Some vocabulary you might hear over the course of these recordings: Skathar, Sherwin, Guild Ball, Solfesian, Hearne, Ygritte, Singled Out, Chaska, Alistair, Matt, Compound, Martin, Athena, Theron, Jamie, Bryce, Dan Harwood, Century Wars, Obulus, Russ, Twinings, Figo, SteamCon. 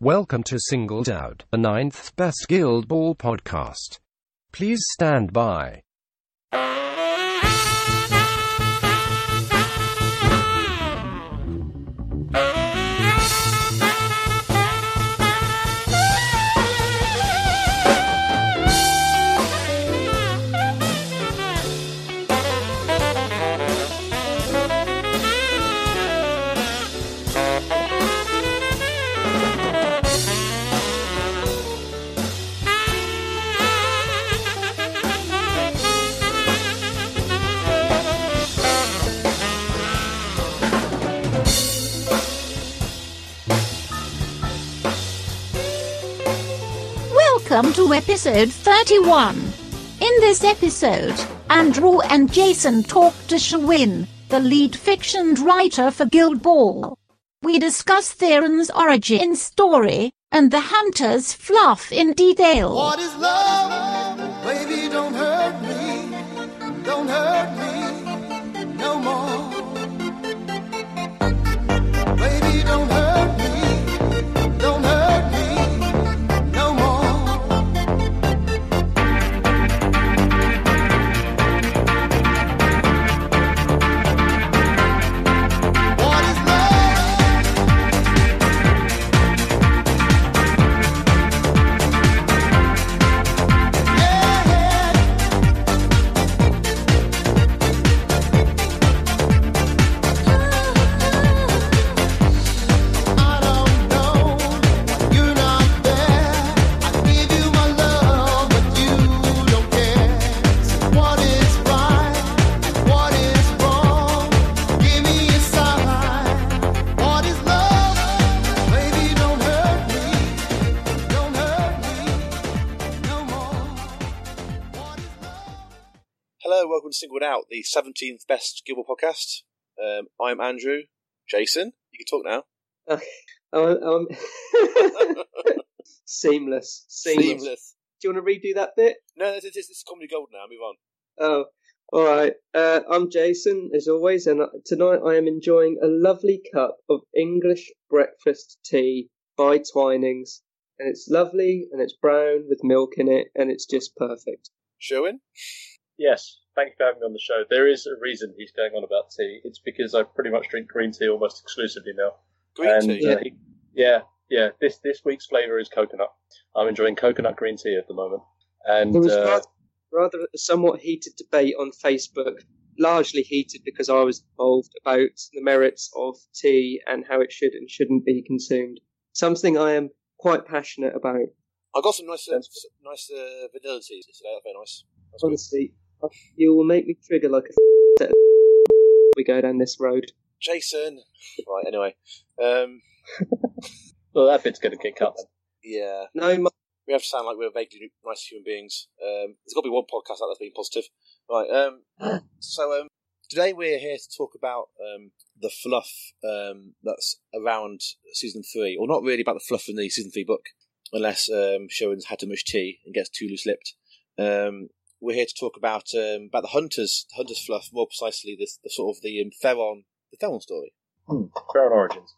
Welcome to Singled Out, the 9th best Guild Ball podcast. Please stand by. Welcome to episode 31. In this episode, Andrew and Jason talk to Sherwin, the lead fiction writer for Guild Ball. We discuss Theron's origin story, and the Hunters' fluff in detail. What is love? Baby, don't hurt me. Don't hurt me no more. Baby, don't hurt me. Don't hurt me. Singled Out, the 17th best Guild Ball podcast. I'm Andrew. Jason, you can talk now. Okay. Seamless. Do you want to redo that bit? No, it's comedy gold now. Move on. Oh, all right. I'm Jason, as always, and tonight I am enjoying a lovely cup of English breakfast tea by Twinings, and it's lovely, and it's brown with milk in it, and it's just perfect. Sherwin? Yes. Thank you for having me on the show. There is a reason he's going on about tea. It's because I pretty much drink green tea almost exclusively now. Green tea? Yeah. This week's flavour is coconut. I'm enjoying coconut green tea at the moment. And there was rather a somewhat heated debate on Facebook, largely heated because I was involved, about the merits of tea and how it should and shouldn't be consumed. Something I am quite passionate about. I got some nice vanilla teas today. Very nice. That's honestly good. You will make me trigger like a set of we go down this road. Jason! Right, anyway. Well, that bit's going to get cut then. Yeah. No, we have to sound like we're vaguely nice human beings. There's got to be one podcast out that's been positive. Right, so today we're here to talk about the fluff that's around Season 3. Well, not really about the fluff in the Season 3 book, unless Sherwin's had too much tea and gets too loose-lipped. We're here to talk about the Hunters fluff, more precisely the Theron story. Theron origins.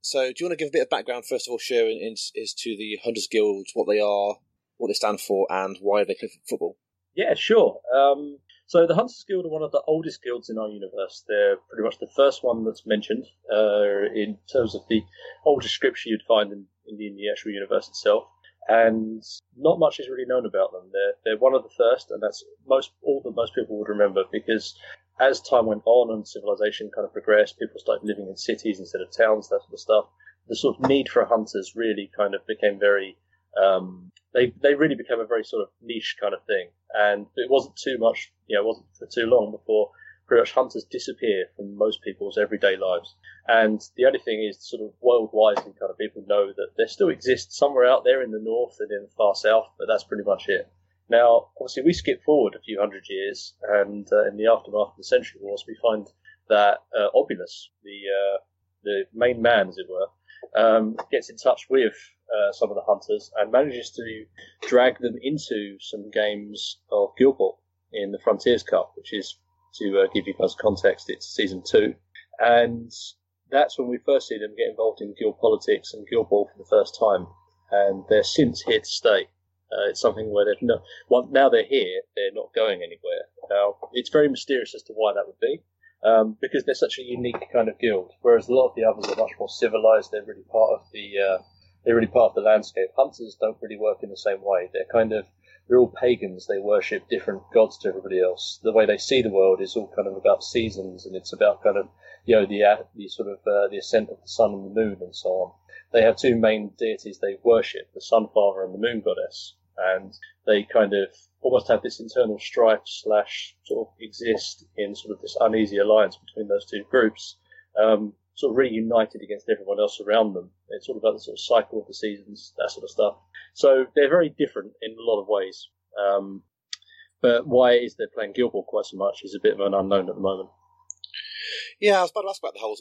So do you want to give a bit of background, first of all, Sharon, is to the Hunters Guild, what they are, what they stand for, and why they play football? Yeah, sure. So the Hunters Guild are one of the oldest guilds in our universe. They're pretty much the first one that's mentioned in terms of the oldest scripture you'd find in the actual universe itself. And not much is really known about them. They're one of the first, and that's all that most people would remember, because as time went on and civilization kind of progressed, people started living in cities instead of towns, that sort of stuff. The sort of need for hunters really kind of became very, they really became a very sort of niche kind of thing. And it wasn't too much, it wasn't for too long before pretty much hunters disappear from most people's everyday lives. And the only thing is, sort of worldwide, kind of people know that they still exist somewhere out there in the north and in the far south, but that's pretty much it. Now, obviously, we skip forward a few hundred years, and in the aftermath of the Century Wars, we find that Obulus, the main man, as it were, gets in touch with some of the hunters and manages to drag them into some games of Guild Ball in the Frontiers Cup, which is, to give you guys context, it's Season 2. And that's when we first see them get involved in guild politics and guild ball for the first time. And they're since here to stay. It's something where they've not. Well, now they're here, they're not going anywhere. Now, it's very mysterious as to why that would be, because they're such a unique kind of guild. Whereas a lot of the others are much more civilized. They're really part of the. They're really part of the landscape. Hunters don't really work in the same way. They're all pagans. They worship different gods to everybody else. The way they see the world is all kind of about seasons, and it's about kind of, you know, the ascent of the sun and the moon and so on. They have two main deities they worship, the Sunfather and the Moon Goddess, and they kind of almost have this internal strife slash sort of exist in sort of this uneasy alliance between those two groups, sort of really united against everyone else around them. It's all about the sort of cycle of the seasons, that sort of stuff. So they're very different in a lot of ways. But why it is they're playing Guild Ball quite so much is a bit of an unknown at the moment. Yeah, I was about to ask about the whole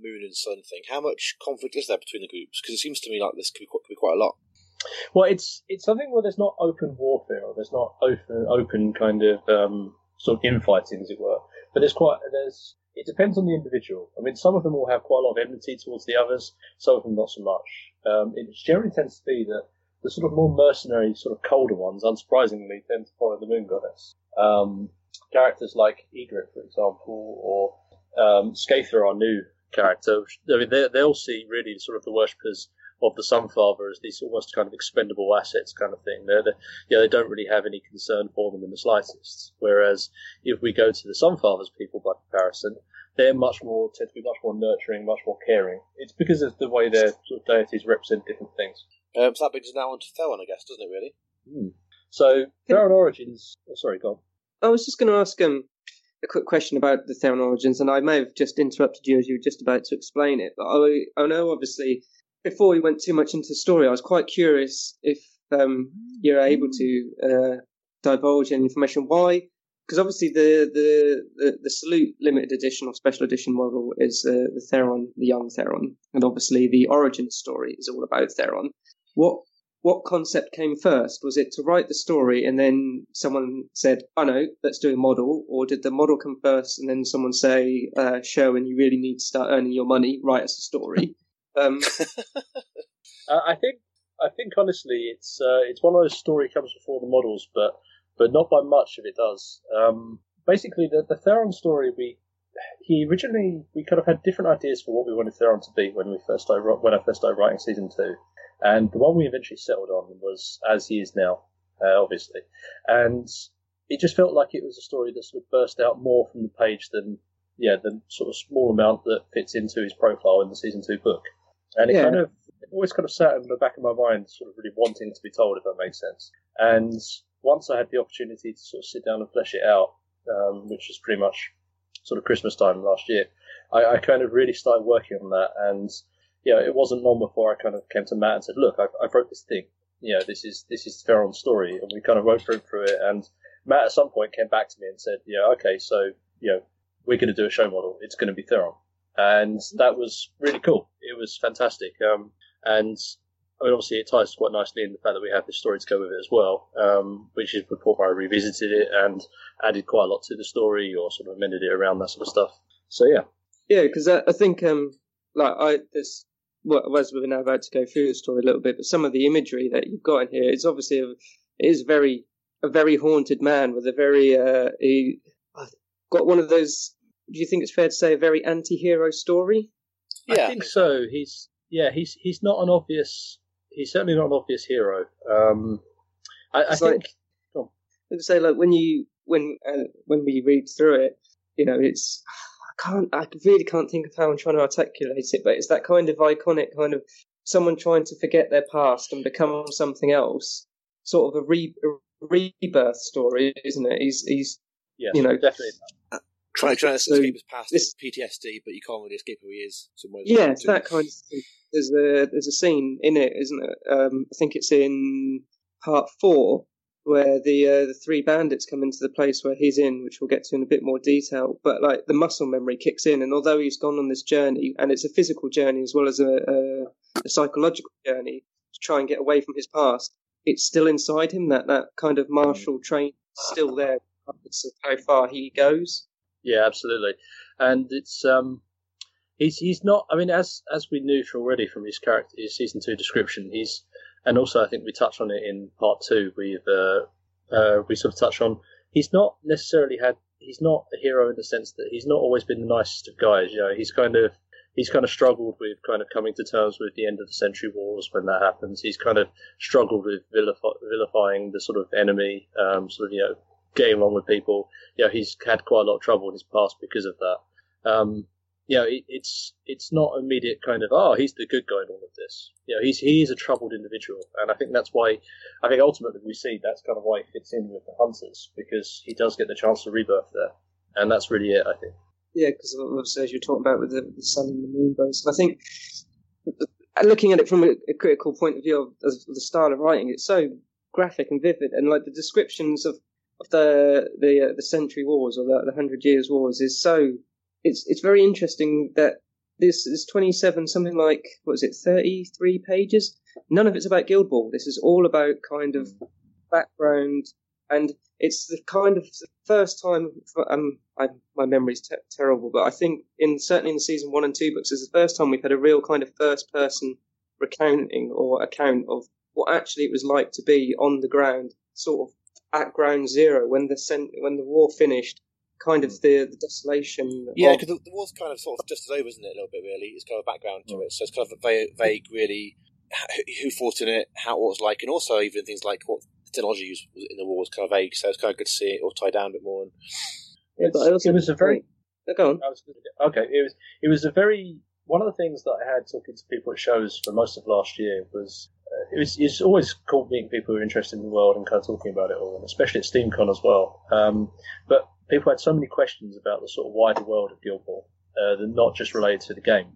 moon and sun thing. How much conflict is there between the groups? Because it seems to me like this could be quite a lot. Well, it's something where there's not open warfare, or there's not open kind of sort of infighting, as it were. But there's it depends on the individual. I mean, some of them will have quite a lot of enmity towards the others. Some of them not so much. It generally tends to be that the sort of more mercenary, sort of colder ones, unsurprisingly, tend to follow the Moon Goddess. Characters like Ygritte, for example, or Skathar, our new character. I mean, they'll see really sort of the worshippers of the Sunfather as these almost kind of expendable assets kind of thing. They don't really have any concern for them in the slightest. Whereas if we go to the Sunfather's people by comparison, they're tend to be much more nurturing, much more caring. It's because of the way their sort of deities represent different things. So that brings us now on to Theron, I guess, doesn't it, really? Mm. So Theron origins. Oh, sorry, go on. I was just going to ask a quick question about the Theron origins, and I may have just interrupted you as you were just about to explain it. But I know, obviously, before we went too much into the story, I was quite curious if you're able to divulge any information. Why? Because obviously the Salute limited edition or special edition model is the Theron, the young Theron, and obviously the origin story is all about Theron. What concept came first? Was it to write the story and then someone said, oh no, let's do a model? Or did the model come first and then someone say, Sherwin, you really need to start earning your money, write us a story? I think honestly, it's one of those story comes before the models, but not by much if it does. Basically, the Theron story, we kind of had different ideas for what we wanted Theron to be when I first started writing season 2. And the one we eventually settled on was As He Is Now, obviously. And it just felt like it was a story that sort of burst out more from the page than sort of small amount that fits into his profile in the season 2 book. And it always kind of sat in the back of my mind, sort of really wanting to be told, if that makes sense. And once I had the opportunity to sort of sit down and flesh it out, which was pretty much sort of Christmas time last year, I kind of really started working on that. And yeah, it wasn't long before I kind of came to Matt and said, "Look, I wrote this thing. You know, this is Theron's story," and we kind of wrote through it. And Matt at some point came back to me and said, "Yeah, okay, so you know, we're going to do a show model. It's going to be Theron," and that was really cool. It was fantastic. And I mean, obviously, it ties quite nicely in the fact that we have this story to go with it as well, which is before I revisited it and added quite a lot to the story or sort of amended it around that sort of stuff. So yeah, because I think as we're now about to go through the story a little bit, but some of the imagery that you've got in here, it's obviously a very haunted man with a very got one of those. Do you think it's fair to say a very anti-hero story? Yeah, I think so. He's not an obvious. He's certainly not an obvious hero. When we read through it, you know, it's. I really can't think of how I'm trying to articulate it, but it's that kind of iconic kind of someone trying to forget their past and become something else, sort of a rebirth story, isn't it? Definitely trying to escape his past, this PTSD, but you can't really escape who he is. Yeah, it's that kind of thing. There's a scene in it, isn't it? I think it's in part 4. Where the three bandits come into the place where he's in, which we'll get to in a bit more detail, but like the muscle memory kicks in, and although he's gone on this journey, and it's a physical journey as well as a psychological journey to try and get away from his past, it's still inside him, that kind of martial train still there, regardless of how far he goes. Yeah, absolutely. And it's He's not. I mean, as we knew already from his character, his season 2 description, he's, and also I think we touched on it in part 2. We sort of touched on he's not necessarily had. He's not a hero in the sense that he's not always been the nicest of guys. You know, he's kind of struggled with kind of coming to terms with the end of the Century Wars when that happens. He's kind of struggled with vilifying the sort of enemy, getting along with people. You know, he's had quite a lot of trouble in his past because of that. You know, it's not immediate kind of, oh, he's the good guy in all of this. You know, he is a troubled individual. And I think that's why, I think ultimately we see that's kind of why he fits in with the Hunters, because he does get the chance to rebirth there. And that's really it, I think. Yeah, because as you were talking about with the sun and the moon goddess, I think looking at it from a critical point of view of the style of writing, it's so graphic and vivid, and like the descriptions of the Century Wars or the 100 Years' Wars is so. It's very interesting that this is 27 something like 33 pages. None of it's about Guild Ball. This is all about kind of background. And it's the kind of first time, my memory's terrible, but I think certainly in the season 1 and 2 books, is the first time we've had a real kind of first person recounting or account of what actually it was like to be on the ground, sort of at ground zero when the war finished, kind of the desolation. Yeah, because the war's kind of sort of just as over, isn't it, a little bit really? It's kind of background to it, so it's kind of vague really, who fought in it, how it was like, and also even things like what technology used in the war was kind of vague, so it's kind of good to see it all tie down a bit more. And yeah, but it was a very. Go on. It was a very. One of the things that I had talking to people at shows for most of last year was it's always cool meeting people who are interested in the world and kind of talking about it all, and especially at SteamCon as well. But people had so many questions about the sort of wider world of Guild Ball, that not just related to the game.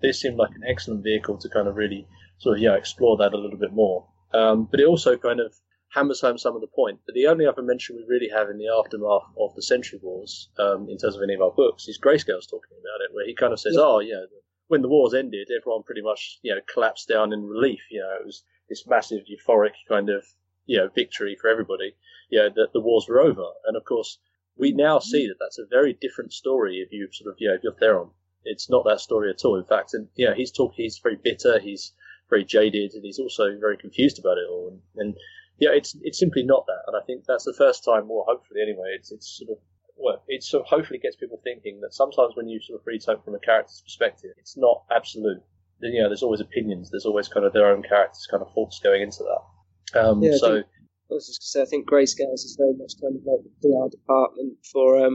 This seemed like an excellent vehicle to kind of really sort of explore that a little bit more. But it also kind of hammers home some of the point. But the only other mention we really have in the aftermath of the Century Wars, in terms of any of our books, is Grayscale's talking about it, where he kind of says, when the wars ended, everyone pretty much, collapsed down in relief. You know, it was this massive euphoric kind of, victory for everybody, that the wars were over. And of course, we now see that that's a very different story if you sort of, if you're Theron. It's not that story at all. In fact, and he's very bitter, he's very jaded, and he's also very confused about it all. And it's simply not that. And I think that's the first time, or hopefully anyway, it hopefully gets people thinking that sometimes when you sort of read something from a character's perspective, it's not absolute. You know, there's always opinions. There's always kind of their own character's kind of thoughts going into that. I think Grayscale is very much kind of like the PR department for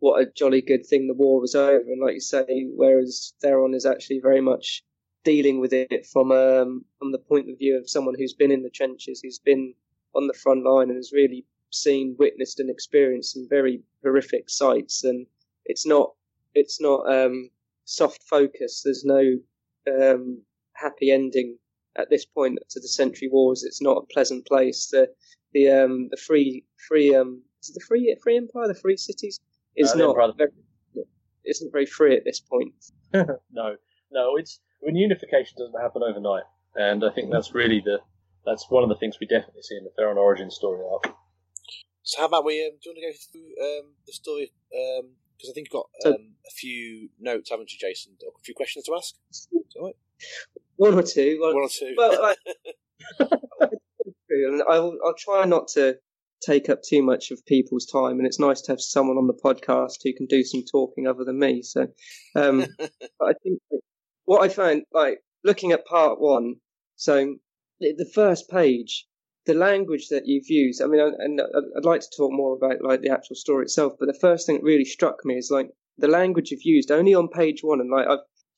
what a jolly good thing the war was over. And like you say, whereas Theron is actually very much dealing with it from the point of view of someone who's been in the trenches, who's been on the front line and has really seen, witnessed and experienced some very horrific sights. And it's not soft focus. There's no happy ending at this point to the Century Wars. It's not a pleasant place. The free is it the free empire, the free cities is isn't very free at this point. no, it's when unification doesn't happen overnight, and I think that's really that's one of the things we definitely see in the Theron origin story arc. So how about we? Do you want to go through the story? Because I think you've got a few notes, haven't you, Jason? Or a few questions to ask. Is that right? One or two. Well, I'll try not to take up too much of people's time, and it's nice to have someone on the podcast who can do some talking other than me. So, I think. What I found, like, looking at part one, so the first page, the language that you've used, I mean, and I'd like to talk more about, like, the actual story itself, but the first thing that really struck me is, like, the language you've used only on page one, and, like,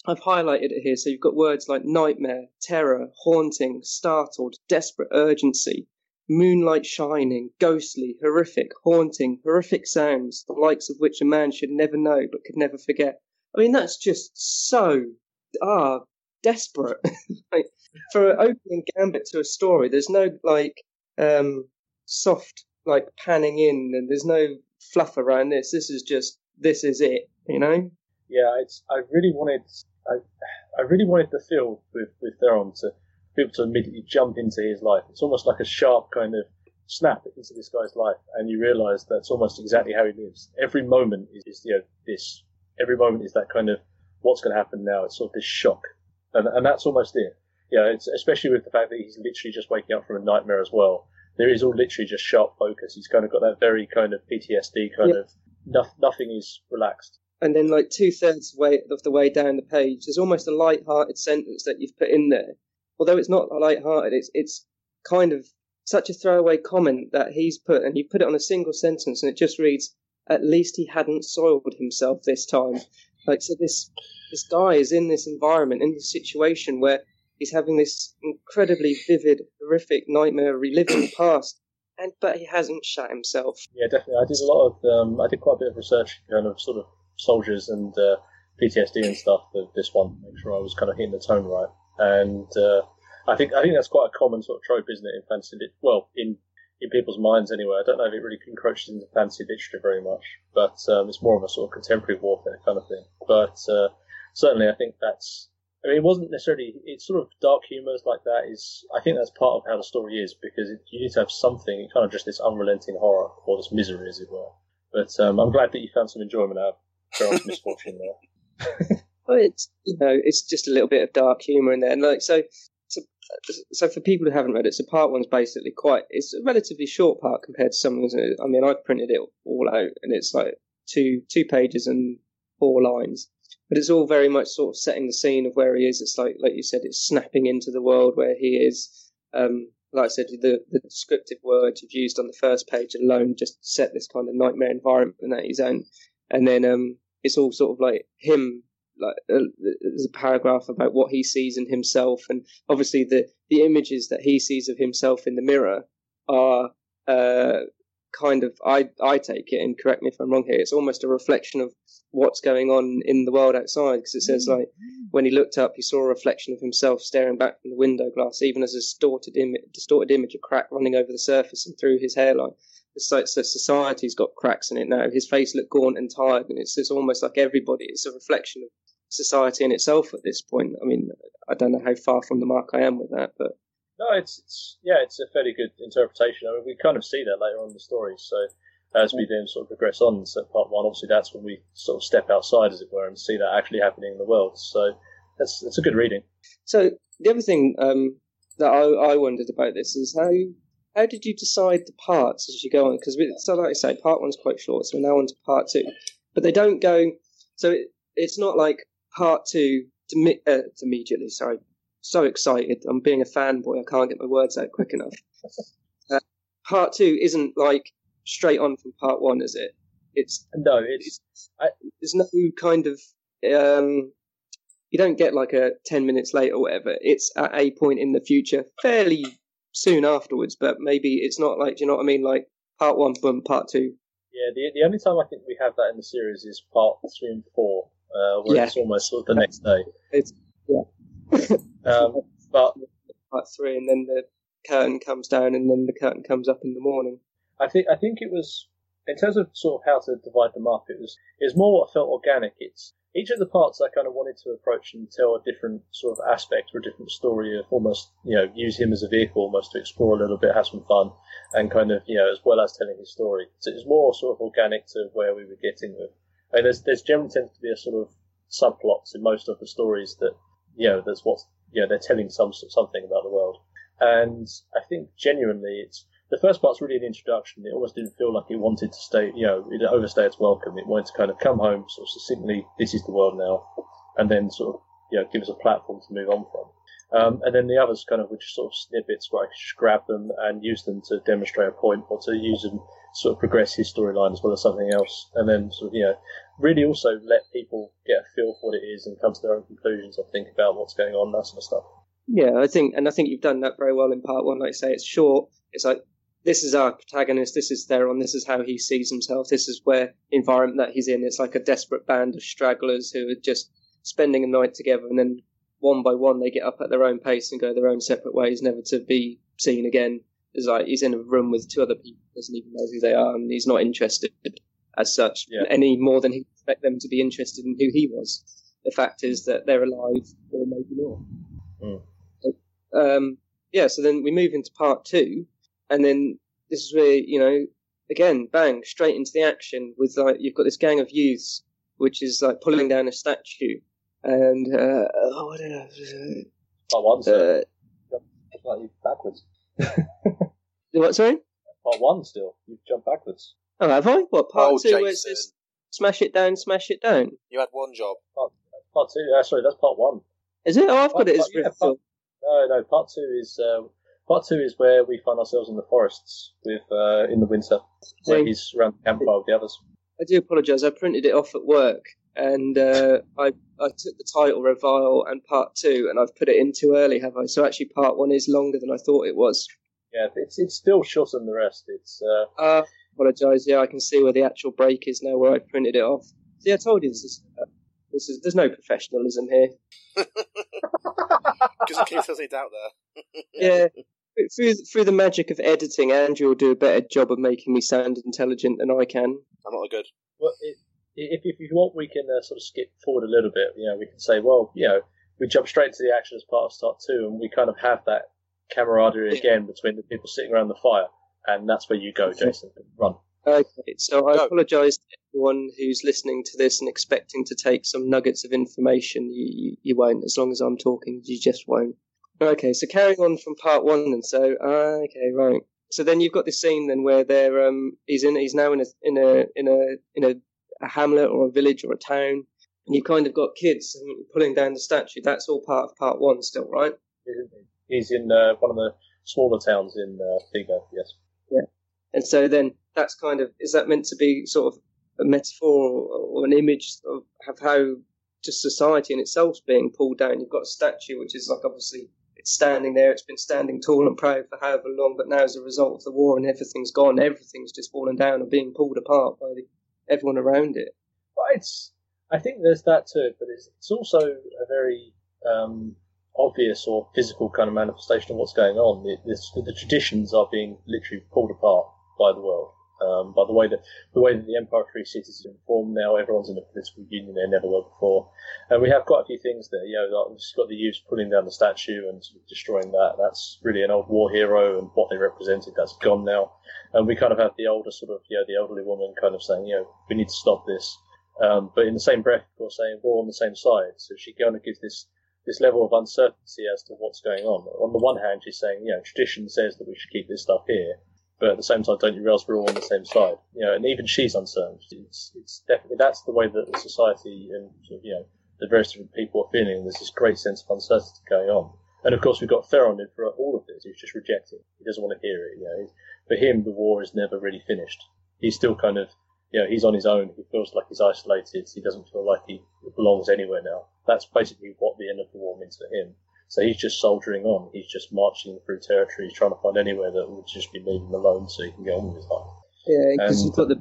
I've highlighted it here, so you've got words like nightmare, terror, haunting, startled, desperate urgency, moonlight shining, ghostly, horrific, haunting, horrific sounds, the likes of which a man should never know but could never forget. I mean, that's just so... desperate. Like, for an opening gambit to a story, there's no like soft like panning in, and there's no fluff around this. This is it, you know. Yeah, I really wanted the feel with Theron to be able to immediately jump into his life. It's almost like a sharp kind of snap into this guy's life, and you realise that's almost exactly how he lives. Every moment is that kind of what's going to happen now? It's sort of this shock. And that's almost it. Yeah, it's, especially with the fact that he's literally just waking up from a nightmare as well. There is all literally just sharp focus. He's kind of got that very kind of PTSD kind of, nothing is relaxed. And then like 2/3 of the way down the page, there's almost a light-hearted sentence that you've put in there. Although it's not light-hearted, it's kind of such a throwaway comment that he's put, and you put it on a single sentence, and it just reads, "At least he hadn't soiled himself this time." Like, so this guy is in this environment, in this situation where he's having this incredibly vivid, horrific nightmare reliving past, but he hasn't shot himself. Yeah, definitely. I did a lot of, I did quite a bit of research, kind of sort of soldiers and PTSD and stuff for this one, to make sure I was kind of hitting the tone right. And I think that's quite a common sort of trope, isn't it, in fantasy? Well, in people's minds anyway. I don't know if it really encroaches into fantasy literature very much, but it's more of a sort of contemporary warfare kind of thing. But certainly, I think that's. I mean, it wasn't necessarily. It's sort of dark humours like that is. I think that's part of how the story is, because you need to have something. It's kind of just this unrelenting horror or this misery, as it were. But I'm glad that you found some enjoyment out of Charles' misfortune there. Well, it's just a little bit of dark humour in there, and like so. So for people who haven't read it, so part one's basically it's a relatively short part compared to some of them. I mean, I've printed it all out and it's like two pages and 4 lines. But it's all very much sort of setting the scene of where he is. It's like you said, it's snapping into the world where he is. Like I said, the descriptive words you've used on the first page alone just set this kind of nightmare environment that he's in. And then it's all sort of like him. Like there's a paragraph about what he sees in himself, and obviously the images that he sees of himself in the mirror are kind of, I take it, and correct me if I'm wrong here, it's almost a reflection of what's going on in the world outside, because it says like when he looked up he saw a reflection of himself staring back from the window glass, even as a distorted image of crack running over the surface and through his hairline. So society's got cracks in it now. His face looked gaunt and tired, and it's almost like everybody. It's a reflection of society in itself at this point. I mean, I don't know how far from the mark I am with that, but no, it's a fairly good interpretation. I mean, we kind of see that later on in the story. So as we then sort of progress on, so part one, obviously that's when we sort of step outside, as it were, and see that actually happening in the world. So that's a good reading. So the other thing that I wondered about this is how did you decide the parts as you go on? Because, so like I say, part one's quite short, so we're now on to part two. But they don't go... So it's not like part two immediately, sorry. So excited. I'm being a fanboy. I can't get my words out quick enough. Part two isn't like straight on from part one, is it? There's no kind of... you don't get like a 10 minutes later or whatever. It's at a point in the future, fairly... soon afterwards, but maybe it's not like, do you know what I mean, like part one, boom, part two. Yeah, the only time I think we have that in the series is part 3 and 4, where it's almost sort of the next day. It's, yeah. But part 3, and then the curtain comes down, and then the curtain comes up in the morning. I think it was, in terms of sort of how to divide them up, it was more what felt organic. It's each of the parts I kind of wanted to approach and tell a different sort of aspect or a different story of almost, you know, use him as a vehicle almost to explore a little bit, have some fun, and kind of, you know, as well as telling his story. So it was more sort of organic to where we were getting with. I mean, there's generally tends to be a sort of subplots in most of the stories that, you know, there's what, you know, they're telling something about the world. And I think genuinely it's, the first part's really an introduction. It almost didn't feel like it wanted to stay, you know, it overstayed its welcome. It wanted to kind of come home, sort of succinctly, this is the world now, and then sort of, you know, give us a platform to move on from. And then the others kind of were just sort of snippets where I could just grab them and use them to demonstrate a point, or to use them sort of progress his storyline as well as something else. And then sort of, you know, really also let people get a feel for what it is and come to their own conclusions or think about what's going on, that sort of stuff. Yeah, I think you've done that very well in part one. Like I say, it's short. It's like, this is our protagonist, this is Theron, this is how he sees himself, this is where environment that he's in. It's like a desperate band of stragglers who are just spending a night together, and then one by one they get up at their own pace and go their own separate ways, never to be seen again. It's like he's in a room with 2 other people, doesn't even know who they are, and he's not interested as such, any more than he'd expect them to be interested in who he was. The fact is that they're alive, or maybe not. Mm. So then we move into part two. And then this is where, you know, again, bang, straight into the action with, like, you've got this gang of youths, which is, like, pulling down a statue. And, oh, I don't know. Part one, you backwards. What, sorry? Part one still. You've jumped backwards. Oh, have I? What, part two Jason. Where it says, smash it down, smash it down? You had one job. Part two, sorry, that's part one. Is it? Oh, I've got it as written. No, part two is where we find ourselves in the forests with in the winter, where he's around the campfire with the others. I do apologise. I printed it off at work, and I took the title Revile and Part 2, and I've put it in too early, have I? So actually Part 1 is longer than I thought it was. Yeah, it's still shorter than the rest. It's. I apologise. Yeah, I can see where the actual break is now, where I printed it off. See, I told you this is there's no professionalism here. Just in case there's any doubt there. Yeah. Through the magic of editing, Andrew will do a better job of making me sound intelligent than I can. I'm not good. Well, if you want, we can sort of skip forward a little bit. You know, we can say, well, you know, we jump straight to the action as part of start two, and we kind of have that camaraderie again between the people sitting around the fire, and that's where you go, Jason. Run. Okay, so I apologise to everyone who's listening to this and expecting to take some nuggets of information. You won't, as long as I'm talking. You just won't. Okay, so carrying on from part one, then. So, okay, right. So then you've got this scene then where they're he's now in a hamlet or a village or a town, and you've kind of got kids pulling down the statue. That's all part of part one, still, right? He's in one of the smaller towns in Figo, yes. Yeah, and so then that's kind of, is that meant to be sort of a metaphor or an image of how just society in itself's being pulled down? You've got a statue which is like obviously. It's standing there, it's been standing tall and proud for however long, but now as a result of the war and everything's gone, everything's just fallen down and being pulled apart by everyone around it. But I think there's that too, but it's also a very obvious or physical kind of manifestation of what's going on. The traditions are being literally pulled apart by the world, by the way that the Empire 3 cities are informed now, everyone's in a political union they never were before. And we have quite a few things there. You know, like we've got the youths pulling down the statue and sort of destroying that. That's really an old war hero and what they represented. That's gone now. And we kind of have the older sort of, you know, the elderly woman kind of saying, you know, we need to stop this. But in the same breath, of course, saying we're all on the same side. So she kind of gives this level of uncertainty as to what's going on. On the one hand, she's saying, you know, tradition says that we should keep this stuff here. But at the same time, don't you realise we're all on the same side? You know, and even she's uncertain. It's definitely, that's the way that the society and, you know, the various different people are feeling. There's this great sense of uncertainty going on. And of course, we've got Theron in for all of this. He's just rejecting. He doesn't want to hear it. You know, for him, the war is never really finished. He's still kind of, you know, he's on his own. He feels like he's isolated. He doesn't feel like he belongs anywhere now. That's basically what the end of the war means for him. So he's just soldiering on. He's just marching through territory, trying to find anywhere that would just be leaving alone so he can get on with his life. Yeah, because you've got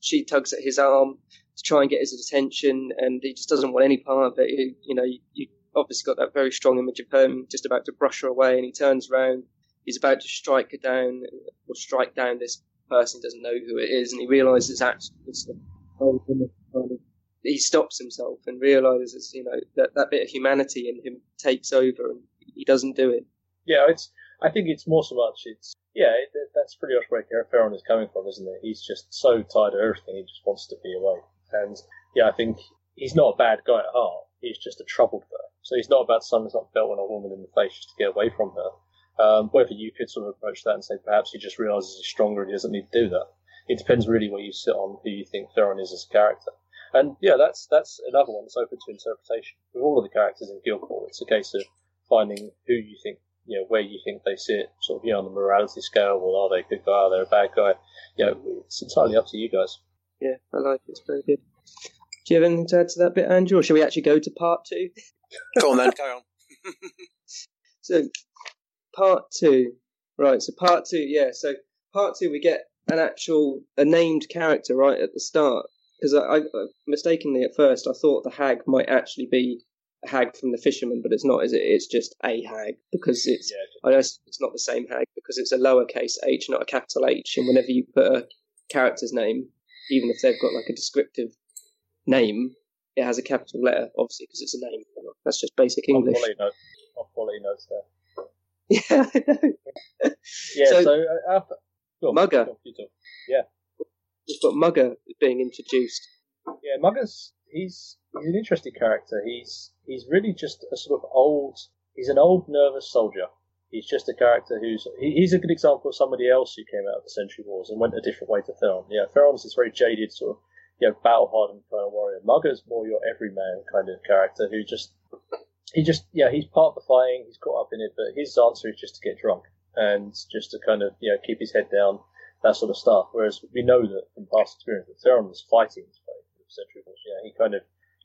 she tugs at his arm to try and get his attention, and he just doesn't want any part of it. You know, you obviously got that very strong image of him just about to brush her away, and he turns around. He's about to strike her down, or strike down this person. He doesn't know who it is, and he realises actually it's old woman kind of. He stops himself and realises, you know, that bit of humanity in him takes over and he doesn't do it. Yeah, I think it's more so much, that's pretty much where Theron is coming from, isn't it? He's just so tired of everything, he just wants to be away. And, yeah, I think he's not a bad guy at heart, he's just a troubled guy. So he's not about someone who's not felt on a woman in the face just to get away from her. Whether you could sort of approach that and say perhaps he just realises he's stronger and he doesn't need to do that. It depends really where you sit on who you think Theron is as a character. And yeah, that's another one that's open to interpretation. With all of the characters in Guild Ball, it's a case of finding who you think, you know, where you think they sit, sort of, you know, on the morality scale. Well, are they a good guy? Are they a bad guy? You know, it's entirely up to you guys. Yeah, I like it. It's very good. Do you have anything to add to that bit, Andrew, or shall we actually go to part two? Go on then, carry on. So, part two. Right, so part two, yeah. So, part two, we get a named character right at the start. Because I mistakenly at first I thought the hag might actually be a hag from the fisherman, but it's not, is it? It's just a hag because it's. Yeah. I know it's not the same hag because it's a lowercase h, not a capital H. And whenever you put a character's name, even if they've got like a descriptive name, it has a capital letter, obviously, because it's a name. That's just basic English. Quality notes there. Yeah, I know. Yeah. So Mugger. Yeah. We've got Mugger being introduced. Yeah, Mugger's he's an interesting character. He's really just a sort of old. He's an old nervous soldier. He's just a character he's a good example of somebody else who came out of the Century Wars and went a different way to Theron. Yeah, Theron's this very jaded sort of, you know, battle-hardened kind of warrior. Mugger's more your everyman kind of character who just he's part of the fighting. He's caught up in it, but his answer is just to get drunk and just to kind of, you know, keep his head down, that sort of stuff. Whereas we know that from past experience that Theron was fighting his way through the Century Wars. Yeah,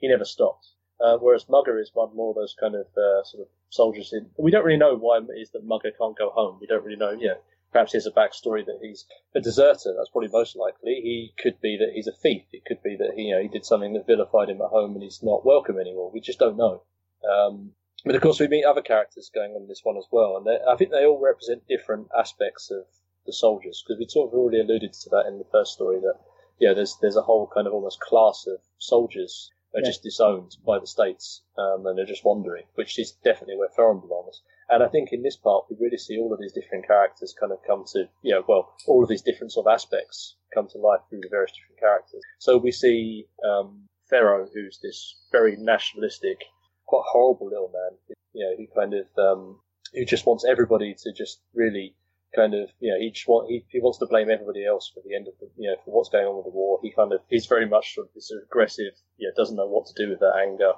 he never stopped. Whereas Mugger is one more of those kind of sort of soldiers in. We don't really know why it is that Mugger can't go home. We don't really know. Yeah, perhaps he has a backstory that he's a deserter. That's probably most likely. He could be that he's a thief. It could be that he did something that vilified him at home and he's not welcome anymore. We just don't know. But of course, we meet other characters going on in this one as well, and I think they all represent different aspects of the soldiers, because we sort of already alluded to that in the first story that there's a whole kind of almost class of soldiers. Are just disowned by the states and are just wandering, which is definitely where Theron belongs. And I think in this part, we really see all of these different characters kind of come to, all of these different sort of aspects come to life through the various different characters. So we see Pharaoh, who's this very nationalistic, quite horrible little man, who kind of, who just wants everybody to just really kind of, he wants to blame everybody else for the end of the, for what's going on with the war. He kind of, he's very much sort of this aggressive, doesn't know what to do with that anger.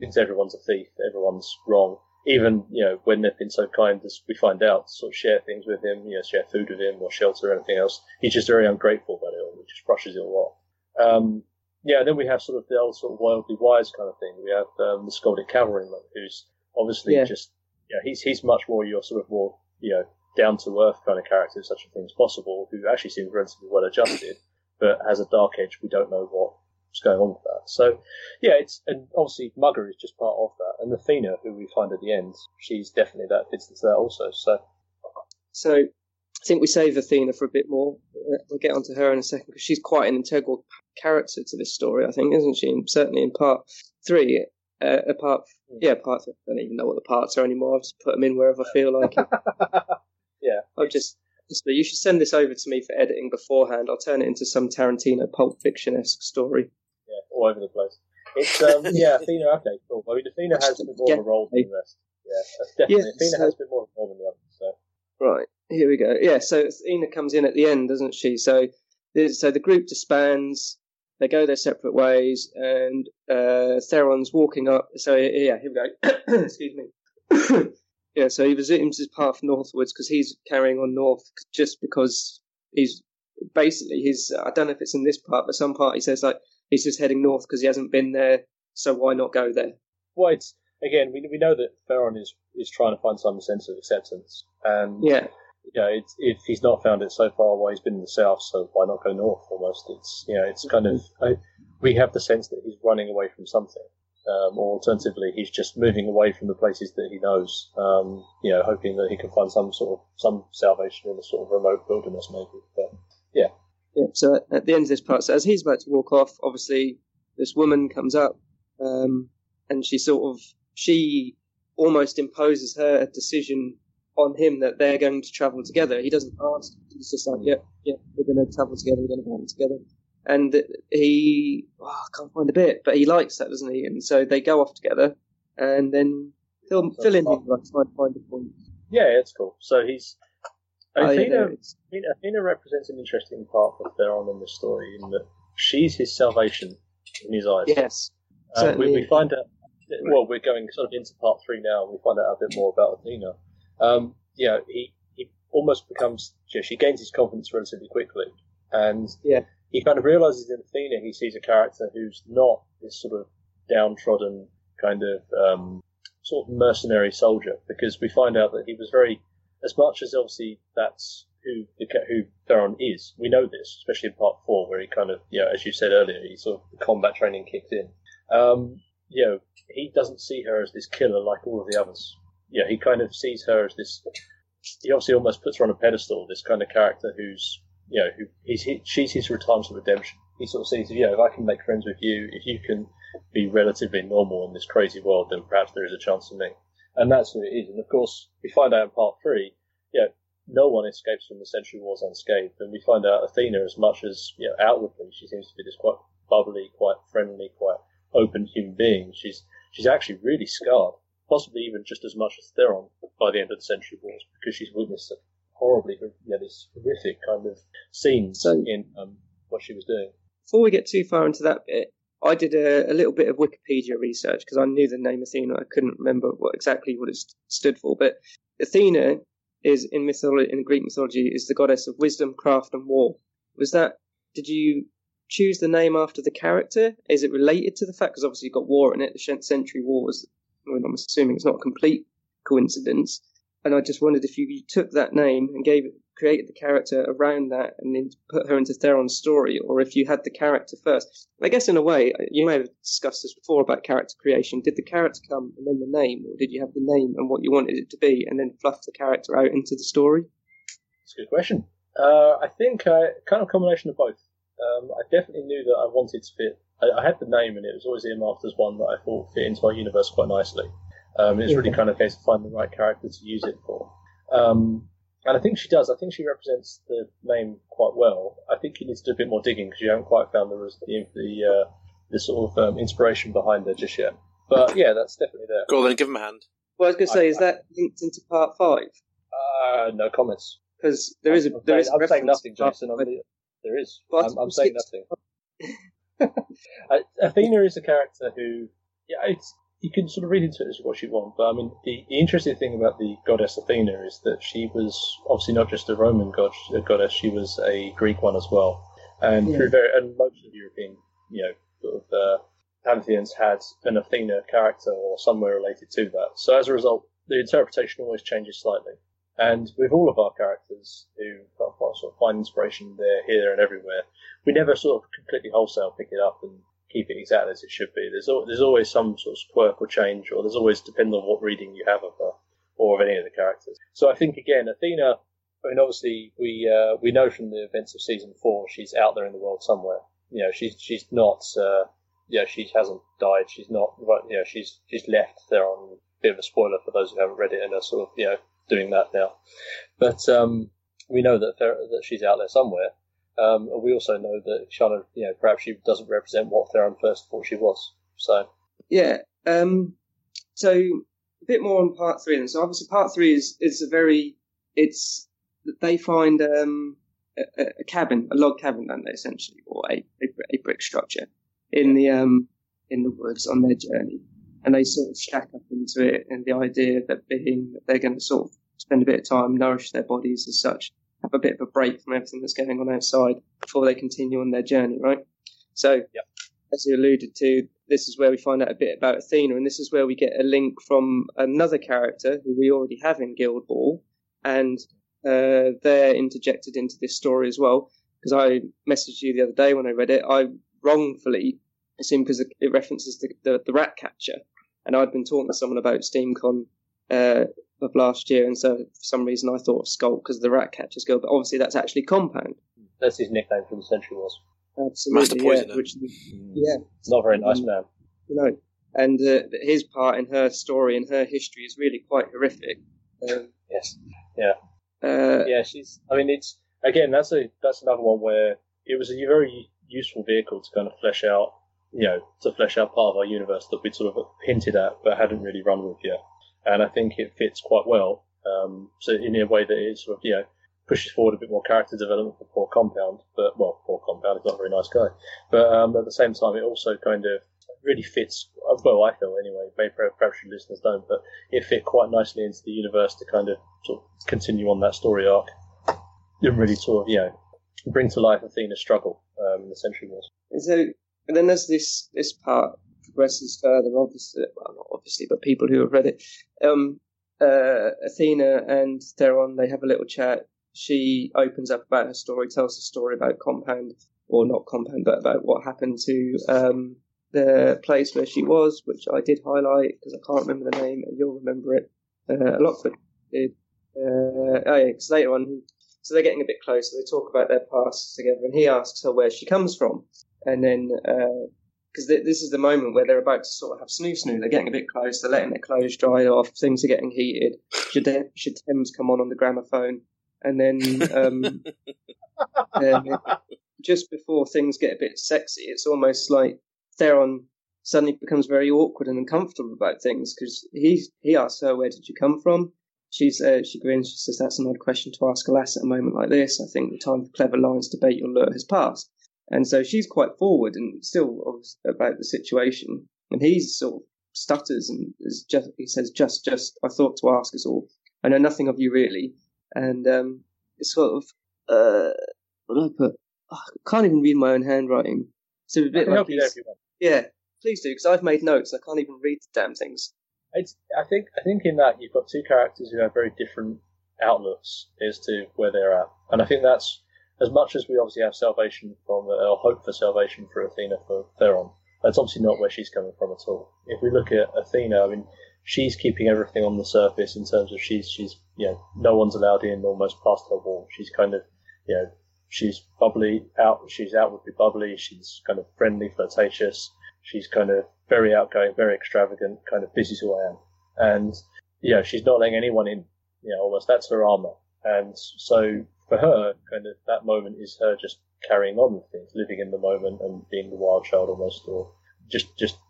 Thinks everyone's a thief, everyone's wrong. Even, when they've been so kind as we find out, sort of share things with him, share food with him or shelter or anything else. He's just very ungrateful about it all. He just brushes it all off. Then we have sort of the old sort of wildly wise kind of thing. We have the Skaldic Cavalryman, who's obviously he's much more your sort of more, down to earth kind of character, if such a thing is possible, who actually seems relatively well adjusted, but has a dark edge. We don't know what's going on with that. So, and obviously Mugger is just part of that. And Athena, who we find at the end, she's definitely that fits into that also. So I think we save Athena for a bit more. We'll get onto her in a second, because she's quite an integral character to this story, I think, isn't she? And certainly in part 3. Parts. I don't even know what the parts are anymore. I've just put them in wherever I feel like it. You should send this over to me for editing beforehand. I'll turn it into some Tarantino Pulp Fiction-esque story. Yeah, all over the place. It's Athena. Okay, cool. I mean, Athena has a bit more of a role than the rest. Yeah, definitely. Athena has a bit more of a role than the others. So. Right, here we go. Yeah, so Athena comes in at the end, doesn't she? So the group disbands. They go their separate ways, and Theron's walking up. So, here we go. Excuse me. So he resumes his path northwards, because he's carrying on north just because he's basically, I don't know if it's in this part, but some part he says, like, he's just heading north because he hasn't been there, so why not go there? Well, it's, again, we know that Theron is trying to find some sense of acceptance. And if he's not found it so far away, he's been in the south, so why not go north almost? It's, it's kind of, we have the sense that he's running away from something. Or alternatively, he's just moving away from the places that he knows, hoping that he can find some salvation in a sort of remote wilderness maybe. But, So at the end of this part, so as he's about to walk off, obviously this woman comes up, and she almost imposes her decision on him that they're going to travel together. He doesn't ask. He's just like, we're going to travel together. We're going to go together. And he, I can't find a bit, but he likes that, doesn't he? And so they go off together, and then fill in here, like, try and find a point. Yeah, it's cool. So he's, Athena represents an interesting part of Theron in the story, in that she's his salvation in his eyes. Yes. We find out, well, we're going sort of into part 3 now, and we find out a bit more about Athena. He almost becomes, she gains his confidence relatively quickly, and he kind of realizes in Athena he sees a character who's not this sort of downtrodden kind of sort of mercenary soldier, because we find out that he was very, as much as obviously that's who Theron is, we know this, especially in part 4 where he kind of, as you said earlier, he sort of the combat training kicked in. He doesn't see her as this killer like all of the others. He kind of sees her as this. He obviously almost puts her on a pedestal. This kind of character who's, she sees her time for redemption. He sort of sees, if I can make friends with you, if you can be relatively normal in this crazy world, then perhaps there is a chance for me. And that's who it is. And of course, we find out in part 3, no one escapes from the Century Wars unscathed. And we find out Athena, as much as outwardly she seems to be this quite bubbly, quite friendly, quite open human being. She's actually really scarred, possibly even just as much as Theron by the end of the Century Wars, because she's witnessed a horribly, this horrific kind of scenes in what she was doing. Before we get too far into that bit, I did a little bit of Wikipedia research because I knew the name Athena. I couldn't remember exactly what it stood for, but Athena is in Greek mythology is the goddess of wisdom, craft, and war. Was that? Did you choose the name after the character? Is it related to the fact? Because obviously you've got war in it, the Century Wars. Well, I'm assuming it's not a complete coincidence. And I just wondered if you took that name and created the character around that and then put her into Theron's story, or if you had the character first. I guess in a way, you may have discussed this before about character creation. Did the character come and then the name, or did you have the name and what you wanted it to be and then fluff the character out into the story? That's a good question. I think kind of a combination of both. I definitely knew that I wanted to fit. I had the name, and it was always earmarked as one that I thought fit into our universe quite nicely. It's really kind of a case of finding the right character to use it for. And I think she does. I think she represents the name quite well. I think you need to do a bit more digging because you haven't quite found the sort of inspiration behind her just yet. But yeah, that's definitely there. Go on then, give him a hand. Well, I was going to say, is that linked into part 5? No comments. Because there is. I'm saying nothing, Jason. There is. I'm saying nothing. Athena is a character who, you can sort of read into it as what you want, but I mean, the interesting thing about the goddess Athena is that she was obviously not just a Roman goddess; she was a Greek one as well. And most of the European, sort of pantheons had an Athena character or somewhere related to that. So as a result, the interpretation always changes slightly. And with all of our characters who sort of find inspiration there, here, and everywhere, we never sort of completely wholesale pick it up and keep it exactly as it should be. There's always some sort of quirk or change, or there's always, depending on what reading you have of her or of any of the characters. So I think, again, Athena, I mean, obviously, we know from the events of season 4, she's out there in the world somewhere. She's not, she hasn't died. She's not, she's left there on a bit of a spoiler for those who haven't read it and are sort of, doing that now. But we know that she's out there somewhere. And we also know that Shana, perhaps she doesn't represent what Theron first thought she was. So, yeah. So a bit more on part 3 then. So obviously part 3 is they find a cabin, a log cabin, don't they, essentially, or a brick structure in the woods on their journey, and they sort of shack up into it, and the idea that they're going to sort of spend a bit of time, nourish their bodies as such, have a bit of a break from everything that's going on outside before they continue on their journey, right? So, as you alluded to, this is where we find out a bit about Athena, and this is where we get a link from another character who we already have in Guild Ball, and they're interjected into this story as well, because I messaged you the other day when I read it, I wrongfully assumed because it references the rat catcher, and I'd been talking to someone about SteamCon of last year, and so for some reason I thought of Skulk because of the rat catcher's girl, but obviously that's actually Compound. That's his nickname from the Century Wars. Absolutely. Master Poisoner. Yeah, it's not a very nice man. No, and his part in her story and her history is really quite horrific. Yes. Yeah. She's. I mean, it's again that's another one where it was a very useful vehicle to kind of flesh out, part of our universe that we'd sort of hinted at but hadn't really run with yet. And I think it fits quite well. So in a way that it sort of, pushes forward a bit more character development for poor Compound. But, well, poor Compound is not a very nice guy. But at the same time, it also kind of really fits, well, I feel anyway, maybe perhaps your listeners don't, but it fit quite nicely into the universe to kind of sort of continue on that story arc and really sort of, bring to life Athena's struggle in the Century Wars. And then there's this part progresses further, but people who have read it, Athena and Theron, they have a little chat. She opens up about her story, tells the story about Compound, or not Compound, but about what happened to the place where she was, which I did highlight because I can't remember the name, and you'll remember it a lot quicker. Because later on, so they're getting a bit closer. They talk about their past together, and he asks her where she comes from, and then. Because this is the moment where they're about to sort of have snoo. They're getting a bit close. They're letting their clothes dry off. Things are getting heated. Should Thames come on the gramophone? And then just before things get a bit sexy, it's almost like Theron suddenly becomes very awkward and uncomfortable about things, because he asks her, where did you come from? She grins, she says, that's an odd question to ask a lass at a moment like this. I think the time for clever lines to bait your lure has passed. And so she's quite forward and still about the situation. And he sort of stutters and is just, he says, just, I thought to ask us all. I know nothing of you really. And it's sort of, what do I put? Oh, I can't even read my own handwriting. So a bit like, yeah, please do, because I've made notes. I can't even read the damn things. I think in that you've got two characters who have very different outlooks as to where they're at. And I think that's, as much as we obviously have salvation from, or hope for salvation for Athena for Theron, that's obviously not where she's coming from at all. If we look at Athena, I mean, she's keeping everything on the surface in terms of she's, you know, no one's allowed in almost past her wall. She's kind of, you know, she's bubbly, she's outwardly bubbly, she's kind of friendly, flirtatious, she's kind of very outgoing, very extravagant, kind of this is who I am. And, you know, she's not letting anyone in, you know, almost, that's her armour. And so for her, kind of that moment is her just carrying on with things, living in the moment and being the wild child almost, or just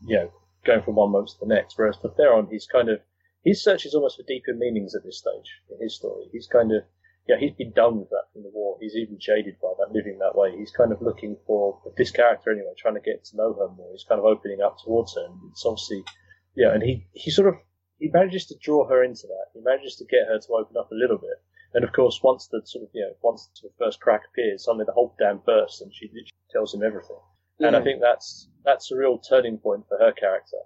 you know, going from one moment to the next. Whereas for Theron, he's kind of, his search is almost for deeper meanings at this stage in his story. He's kind of, yeah, he's been done with that from the war. He's even jaded by that, living that way. He's kind of looking for this character anyway, trying to get to know her more. He's kind of opening up towards her. And it's obviously, yeah, and he sort of, he manages to draw her into that. He manages to get her to open up a little bit. And of course, once the sort of, you know, once the first crack appears, suddenly the whole damn bursts and she literally tells him everything. Yeah. And I think that's a real turning point for her character.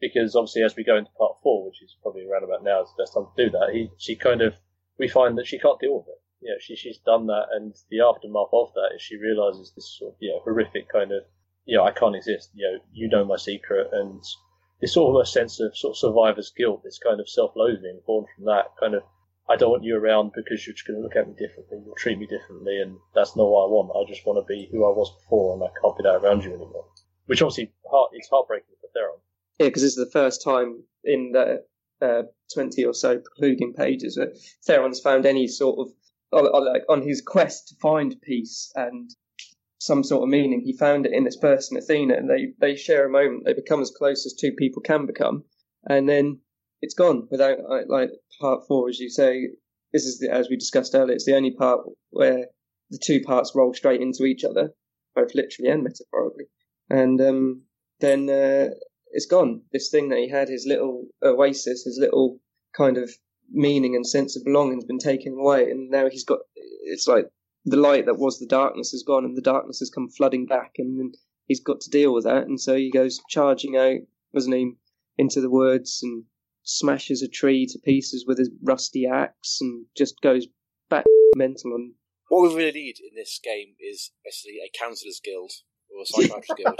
Because obviously, as we go into part 4, which is probably around about now, it's the best time to do that, she kind of, we find that she can't deal with it. You know, she's done that, and the aftermath of that is she realises this sort of, you know, horrific kind of, you know, I can't exist, you know my secret, and this almost sense of sort of survivor's guilt, this kind of self-loathing born from that kind of, I don't want you around because you're just going to look at me differently, you'll treat me differently, and that's not what I want. I just want to be who I was before, and I can't be that around you anymore. Which obviously, it's heartbreaking for Theron. Yeah, because this is the first time in the 20 or so precluding pages where Theron's found any sort of, like on his quest to find peace and some sort of meaning, he found it in this person, Athena, and they share a moment. They become as close as two people can become, and then it's gone without, like part 4, as you say. This is, as we discussed earlier, it's the only part where the two parts roll straight into each other, both literally and metaphorically, and then it's gone. This thing that he had, his little oasis, his little kind of meaning and sense of belonging has been taken away, and now he's got, it's like the light that was the darkness is gone, and the darkness has come flooding back, and he's got to deal with that, and so he goes charging out, doesn't he, into the woods and smashes a tree to pieces with his rusty axe and just goes back mental. And what we really need in this game is basically a counsellor's guild or a psychiatrist guild.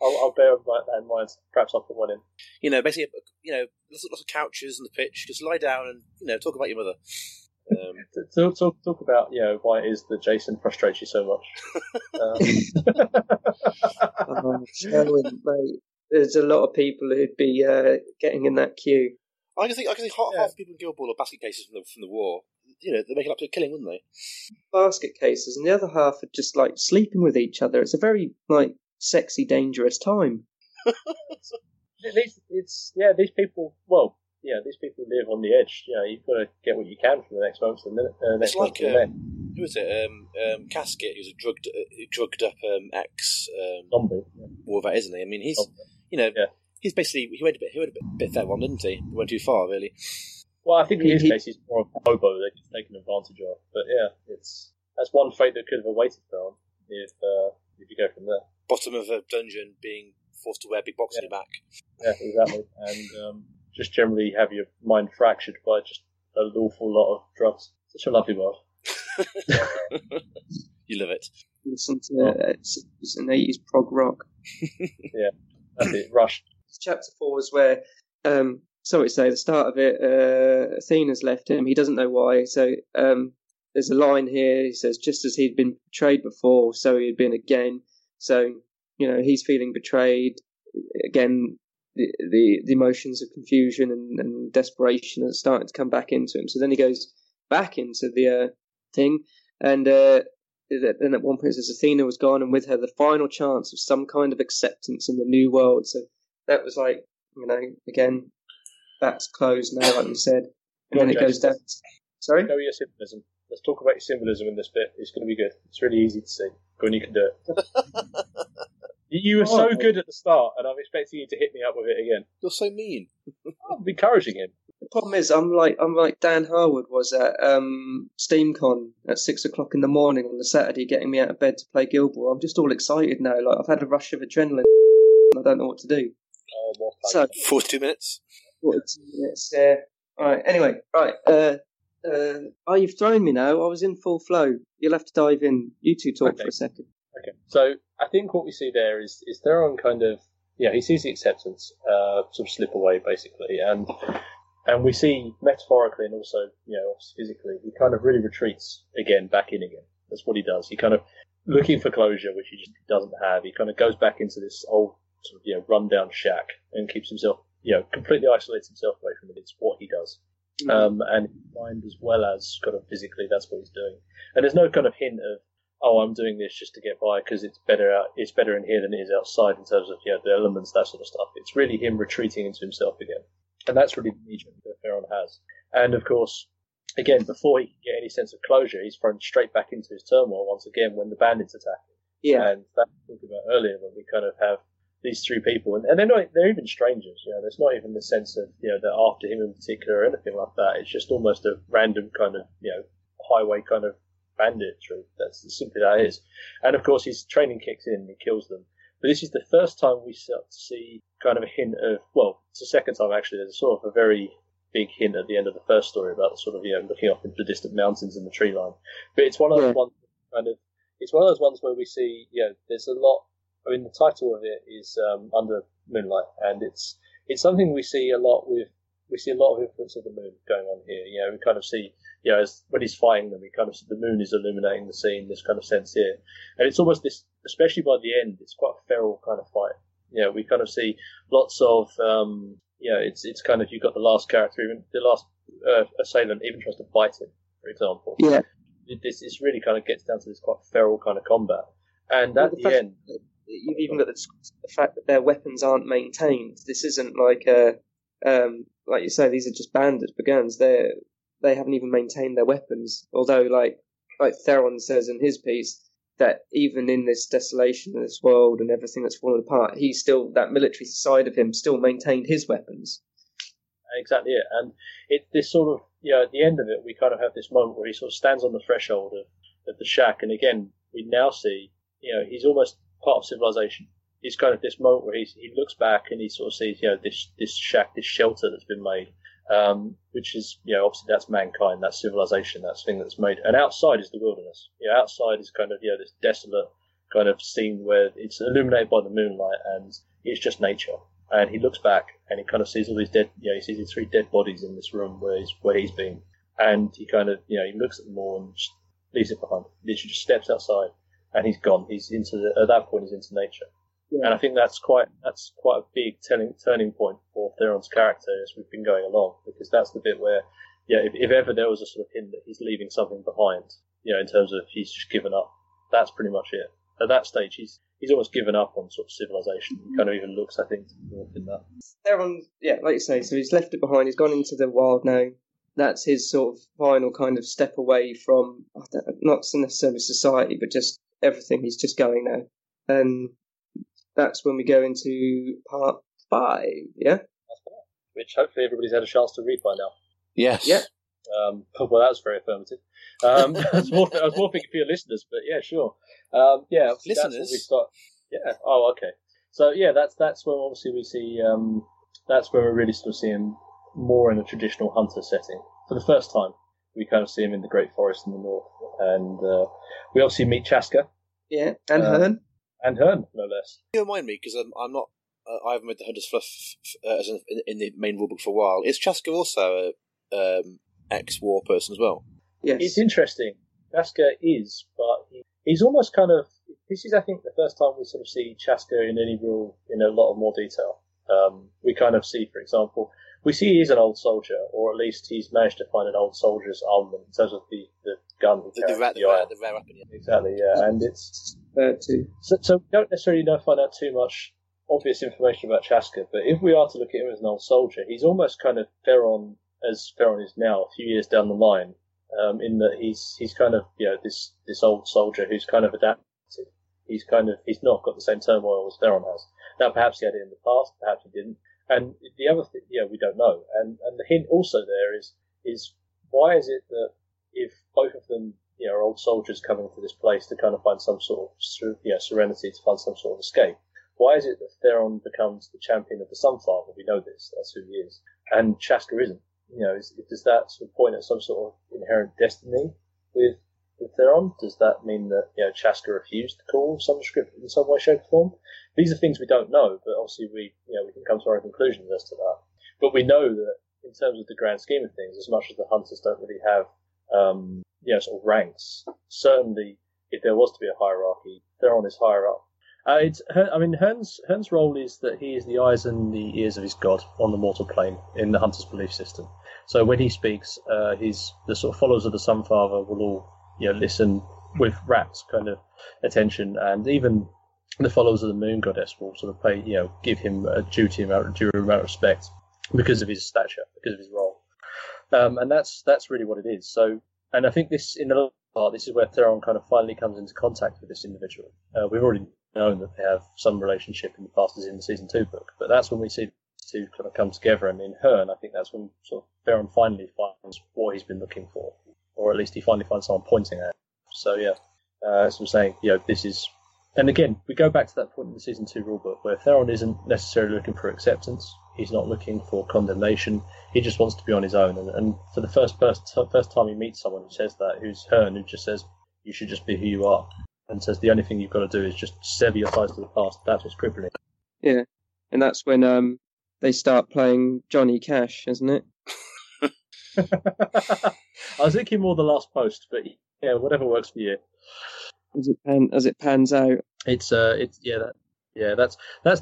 I'll bear that in mind. Perhaps I'll put one in. You know, basically, you know, lots of couches on the pitch. Just lie down and, you know, talk about your mother. Talk about, you know, why it is that Jason frustrates you so much. Sherwin, mate. There's a lot of people who'd be getting in that queue. I can think half the people in Guild Ball are basket cases from the war. You know, they're making up to a killing, wouldn't they? Basket cases, and the other half are just like sleeping with each other. It's a very like sexy, dangerous time. These people live on the edge. You know, you've got to get what you can from the next moment to the minute. It's like who is it? Chaska, who's a drugged up ex zombie. War vet, isn't he? I mean, he's you know, he's basically he went a bit fair one, didn't he? He went too far, really. Well, I think in his case, he's more of a hobo that he's taken advantage of. But yeah, that's one fate that could have awaited for him if you go from there. Bottom of a dungeon, being forced to wear big box on your back. Yeah, exactly. And just generally have your mind fractured by just an awful lot of drugs. Such a lovely world. You love it. Listen to 60s and 80s prog rock. Yeah, that's it. Rush. Chapter 4 is where, sorry to say, the start of it, Athena's left him. He doesn't know why. So there's a line here. He says, just as he'd been betrayed before, so he'd been again. So, you know, he's feeling betrayed. Again, the emotions of confusion and desperation are starting to come back into him. So then he goes back into the thing. And then at one point it says Athena was gone, and with her the final chance of some kind of acceptance in the new world. So that was like, you know, again, that's closed now, like we said. And then it goes down. Sorry? Go your symbolism. Let's talk about your symbolism in this bit. It's going to be good. It's really easy to see. Go on, you can do it. You were so good at the start, and I'm expecting you to hit me up with it again. You're so mean. I'm encouraging him. The problem is, I'm like Dan Harwood was at SteamCon at 6:00 in the morning on the Saturday, getting me out of bed to play Guild Ball. I'm just all excited now. Like, I've had a rush of adrenaline, and I don't know what to do. Oh, well, so 42 minutes. 42 minutes. Yeah. All right. Anyway, right. Oh, you've thrown me now. I was in full flow. You'll have to dive in. You two talk for a second. Okay. So I think what we see there is Theron kind of, yeah, he sees the acceptance sort of slip away basically, and we see metaphorically and also, you know, physically, he kind of really retreats again, back in again. That's what he does. He kind of looking for closure, which he just doesn't have. He kind of goes back into this old sort of, you know, rundown shack and keeps himself, you know, completely isolates himself away from it. It's what he does. And mind as well as kind of physically, that's what he's doing. And there's no kind of hint of, oh, I'm doing this just to get by because it's better out, it's better in here than it is outside in terms of, you know, the elements, that sort of stuff. It's really him retreating into himself again. And that's really the need that Theron has. And of course, again, before he can get any sense of closure, he's thrown straight back into his turmoil once again when the bandits attack him. Yeah. And that's what we talked about earlier when we kind of have these three people, and they're even strangers, you know, there's not even the sense of, you know, they're after him in particular or anything like that. It's just almost a random kind of, you know, highway kind of bandit troop. That's simply that it is. And of course his training kicks in and he kills them. But this is the first time we start to see kind of a hint of, well, it's the second time actually, there's sort of a very big hint at the end of the first story about sort of, you know, looking up into the distant mountains and the tree line. But it's one of those ones kind of, it's one of those ones where we see, you know, there's a lot. I mean, the title of it is Under Moonlight, and it's something we see a lot with, we see a lot of influence of the moon going on here. You know, we kind of see, you know, as, when he's fighting them, we kind of see the moon is illuminating the scene, this kind of sense here. And it's almost this, especially by the end, it's quite a feral kind of fight. You know, we kind of see lots of, you know, it's kind of, you've got the last character, even the last assailant even tries to bite him, for example. Yeah. This really kind of gets down to this quite feral kind of combat. And at the end... You've even got the fact that their weapons aren't maintained. This isn't like a, like you say, these are just bandits, brigands. They haven't even maintained their weapons. Although, like Theron says in his piece, that even in this desolation of this world and everything that's fallen apart, he still, that military side of him still maintained his weapons. Exactly it. And it, this sort of, you know, at the end of it, we kind of have this moment where he sort of stands on the threshold of the shack. And again, we now see, you know, he's almost part of civilization. It's kind of this moment where he looks back and he sort of sees, you know, this shack, this shelter that's been made, which is, you know, obviously that's mankind, that's civilization, that's thing that's made. And outside is the wilderness. You know, outside is kind of, you know, this desolate kind of scene where it's illuminated by the moonlight and it's just nature. And he looks back and he kind of sees all these dead, you know, he sees these three dead bodies in this room where he's been. And he kind of, you know, he looks at them all and just leaves it behind. He literally just steps outside. And he's gone. He's into at that point. He's into nature, yeah. And I think that's quite a big turning point for Theron's character as we've been going along, because that's the bit where, yeah, if ever there was a sort of hint that he's leaving something behind, you know, in terms of he's just given up. That's pretty much it. At that stage, he's almost given up on sort of civilization. He kind of even looks, I think, in that. Theron, yeah, like you say, so he's left it behind. He's gone into the wild now. That's his sort of final kind of step away from not necessarily society, but just everything. He's just going now, and that's when we go into part 5. Yeah, which hopefully everybody's had a chance to read by now. Yes. Yeah. Well, that was very affirmative. I was more thinking for your listeners, but yeah, sure. Yeah, listeners. That's we start. Yeah. Oh, okay. So yeah, that's when obviously we see. That's where we're really sort of seeing more in a traditional hunter setting for the first time. We kind of see him in the Great Forest in the north, and we obviously meet Chaska. Yeah, and Hearne. And Hearne, no less. You remind me, because I'm not, I haven't read the Hunters Fluff as in the main rulebook for a while. Is Chaska also an ex-war person as well? Yes. It's interesting. Chaska is, but he's almost kind of, this is, I think, the first time we sort of see Chaska in any real, in a lot of more detail. We kind of see, for example, we see he's an old soldier, or at least he's managed to find an old soldier's armament in terms of the gun. The rare weapon, yeah. Exactly, yeah. And it's 30. So we don't necessarily find out too much obvious information about Chaska, but if we are to look at him as an old soldier, he's almost kind of Theron, as Theron is now, a few years down the line, in that he's kind of, you know, this old soldier who's kind of adapted. He's not got the same turmoil as Theron has. Now, perhaps he had it in the past, perhaps he didn't. And the other thing, we don't know. And the hint also there is why is it that if both of them, are old soldiers coming to this place to kind of find some sort of, serenity, to find some sort of escape, why is it that Theron becomes the champion of the Sunfather? We know this, that's who he is. And Chaska isn't. Does that sort of point at some sort of inherent destiny with Theron? Does that mean that, Chaska refused to call Summerscript in some way, shape, or form? These are things we don't know, but obviously we can come to our own conclusions as to that. But we know that in terms of the grand scheme of things, as much as the Hunters don't really have, sort of ranks, certainly if there was to be a hierarchy, Theron is higher up. Hearne's role is that he is the eyes and the ears of his god on the mortal plane in the Hunters' belief system. So when he speaks, the sort of followers of the Sunfather will all listen with rapt kind of attention, and even the followers of the Moon Goddess will sort of pay, give him a due amount of respect because of his stature, because of his role, and that's really what it is. So, and I think this, in a lot of part, this is where Theron kind of finally comes into contact with this individual. We've already known that they have some relationship in the past, as in the season 2 book, but that's when we see to kind of come together, and in Hearne, I think that's when sort of Theron finally finds what he's been looking for, or at least he finally finds someone pointing at him. So yeah, as I'm saying, this is, and again, we go back to that point in the season 2 rulebook where Theron isn't necessarily looking for acceptance. He's not looking for condemnation. He just wants to be on his own. And for the first time he meets someone who says that, who's Hearne, who just says you should just be who you are, and says the only thing you've got to do is just sever your ties to the past. That's what's crippling. Yeah, and that's when they start playing Johnny Cash, isn't it? I was thinking more the Last Post, but yeah, whatever works for you. As it pans out, that's the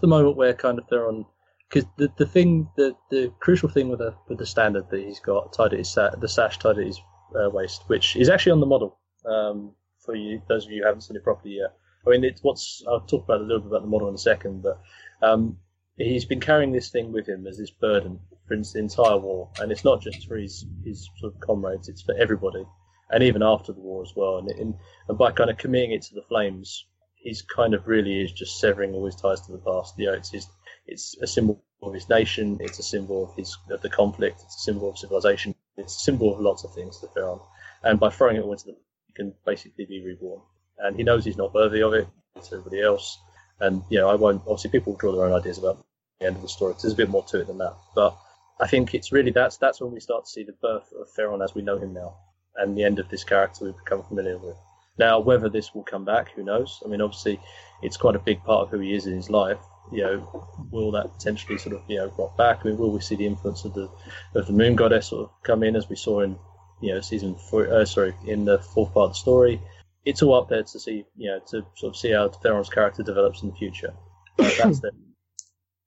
moment where kind of Theron, because the crucial thing with the standard that he's got tied at his the sash tied at his waist, which is actually on the model. For you, those of you who haven't seen it properly yet, I mean, I'll talk about a little bit about the model in a second, but he's been carrying this thing with him as this burden for the entire war, and it's not just for his sort of comrades; it's for everybody, and even after the war as well. And by kind of committing it to the flames, he's kind of really is just severing all his ties to the past. It's a symbol of his nation, it's a symbol of the conflict, it's a symbol of civilization, it's a symbol of lots of things to Theron. And by throwing it all into the can basically be reborn, and he knows he's not worthy of it. It's everybody else, and I won't. Obviously, people draw their own ideas about the end of the story. There's a bit more to it than that, but I think it's really that's when we start to see the birth of Theron as we know him now, and the end of this character we've become familiar with. Now, whether this will come back, who knows? I mean, obviously, it's quite a big part of who he is in his life. Will that potentially sort of rock back? I mean, will we see the influence of the Moon Goddess sort of come in as we saw in? In the fourth part of the story. It's all up there to see, to sort of see how Theron's character develops in the future. That's it.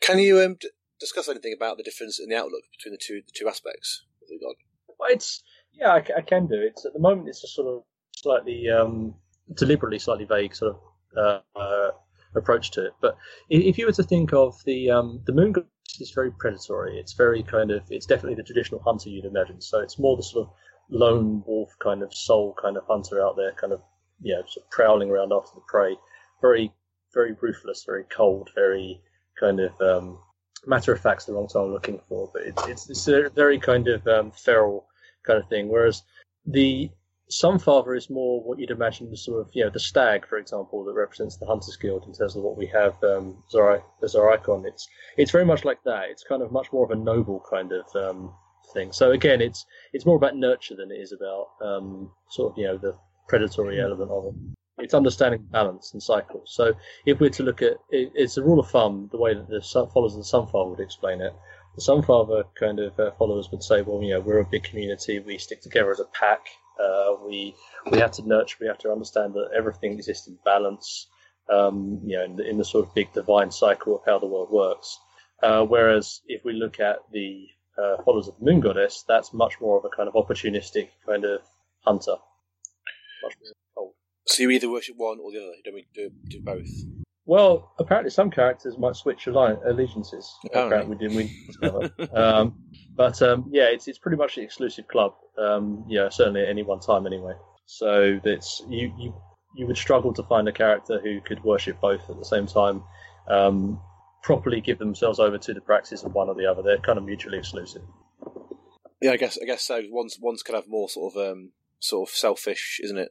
Can you discuss anything about the difference in the outlook between the two aspects of the god? Well, I can do. It's at the moment it's a sort of slightly deliberately slightly vague sort of approach to it. But if you were to think of the Moon God, it's very predatory. It's very kind of it's definitely the traditional hunter you'd imagine. So it's more the sort of lone wolf kind of soul kind of hunter out there, kind of sort of prowling around after the prey, very very ruthless, very cold, very kind of matter of fact's the wrong time I'm looking for, but it's a very kind of feral kind of thing. Whereas the Sunfather is more what you'd imagine the sort of the stag, for example, that represents the Hunters Guild in terms of what we have as our icon. It's very much like that. It's kind of much more of a noble kind of thing. So again, it's more about nurture than it is about the predatory element of it. It's understanding balance and cycles. So if we're to look at it's a rule of thumb, the way that the followers of the Sunfather would explain it. The Sunfather kind of followers would say, well, we're a big community. We stick together as a pack. We have to nurture. We have to understand that everything exists in balance. In the sort of big divine cycle of how the world works. Whereas if we look at the followers of the Moon Goddess, that's much more of a kind of opportunistic kind of hunter. Much more cold. So you either worship one or the other, you don't do both? Well, apparently some characters might switch allegiances. Oh, apparently we discover. Yeah, it's pretty much the exclusive club, certainly at any one time anyway. So that's you would struggle to find a character who could worship both at the same time, properly give themselves over to the praxis of one or the other. They're kind of mutually exclusive. Yeah, I guess so. One's kind of more sort of selfish, isn't it?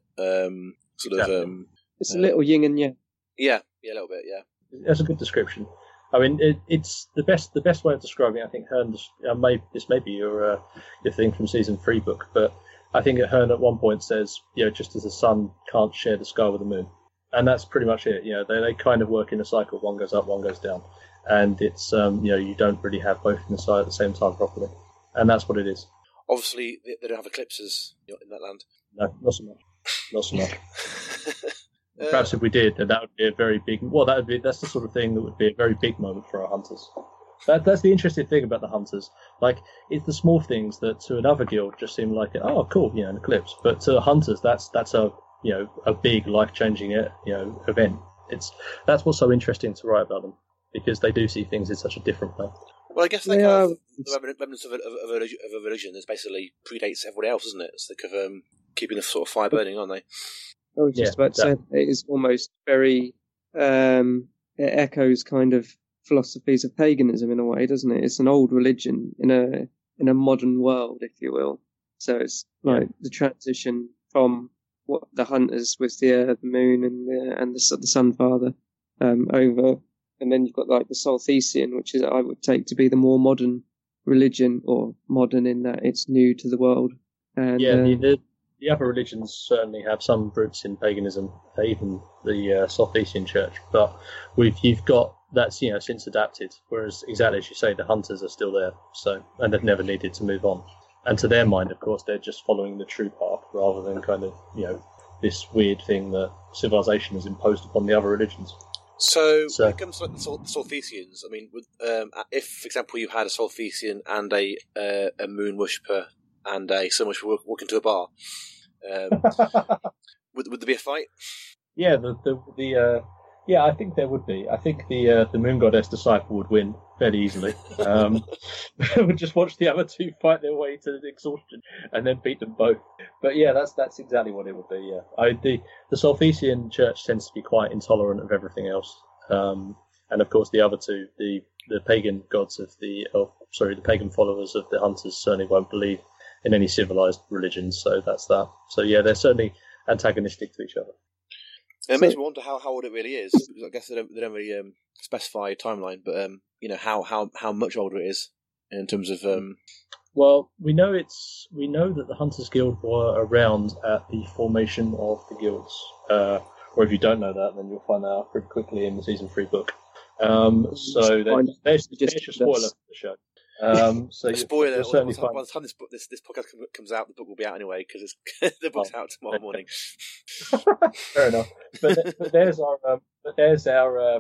Exactly. It's a little yin and yang. Yeah, a little bit. Yeah, that's a good description. I mean, it's the best way of describing it. I think Hearne's. This may be your thing from season 3 book, but I think Hearne at one point says, just as the sun can't share the sky with the moon, and that's pretty much it. They kind of work in a cycle. One goes up, one goes down, and it's you don't really have both in the sky at the same time properly, and that's what it is. Obviously, they don't have eclipses in that land. No, not so much. Perhaps if we did, then that would be a very big... Well, that's the sort of thing that would be a very big moment for our hunters. That's the interesting thing about the hunters. Like, it's the small things that to another guild just seem like, oh, cool, an eclipse. But to the hunters, that's a a big life-changing event. That's what's so interesting to write about them, because they do see things in such a different way. Well, I guess they have the remnants of a religion that basically predates everybody else, isn't it? It's like keeping the sort of fire burning, aren't they? I was just about to say, it is almost very, it echoes kind of philosophies of paganism in a way, doesn't it? It's an old religion in a modern world, if you will. So it's like the transition from what the hunters with the moon and the Sunfather over, and then you've got like the Solfesian, which is I would take to be the more modern religion, or modern in that it's new to the world. And, the other religions certainly have some roots in paganism, even the Solfesian church. But you've got that's since adapted. Whereas exactly as you say, the hunters are still there, and they've never needed to move on. And to their mind, of course, they're just following the true path rather than kind of this weird thing that civilization has imposed upon the other religions. So when it comes to like the Solfesians, I mean, if for example you had a Solfesian and a moon worshipper and so much for walking to a bar. Would there be a fight? Yeah, I think there would be. I think the Moon Goddess disciple would win fairly easily. They would just watch the other two fight their way to exhaustion and then beat them both. But yeah, that's exactly what it would be. Yeah, the Solfesian church tends to be quite intolerant of everything else, and of course the other two, the pagan gods the pagan followers of the hunters certainly won't believe in any civilized religion, so that's that. So yeah, they're certainly antagonistic to each other. It makes me wonder how old it really is. I guess they don't really specify a timeline, but how much older it is in terms of. Well, we know that the Hunters Guild were around at the formation of the guilds, or if you don't know that, then you'll find that out pretty quickly in the season 3 book. So there's a spoiler for the show. Spoiler! By the time this podcast comes out, the book will be out anyway because the book's out tomorrow morning. Fair enough. But there's our.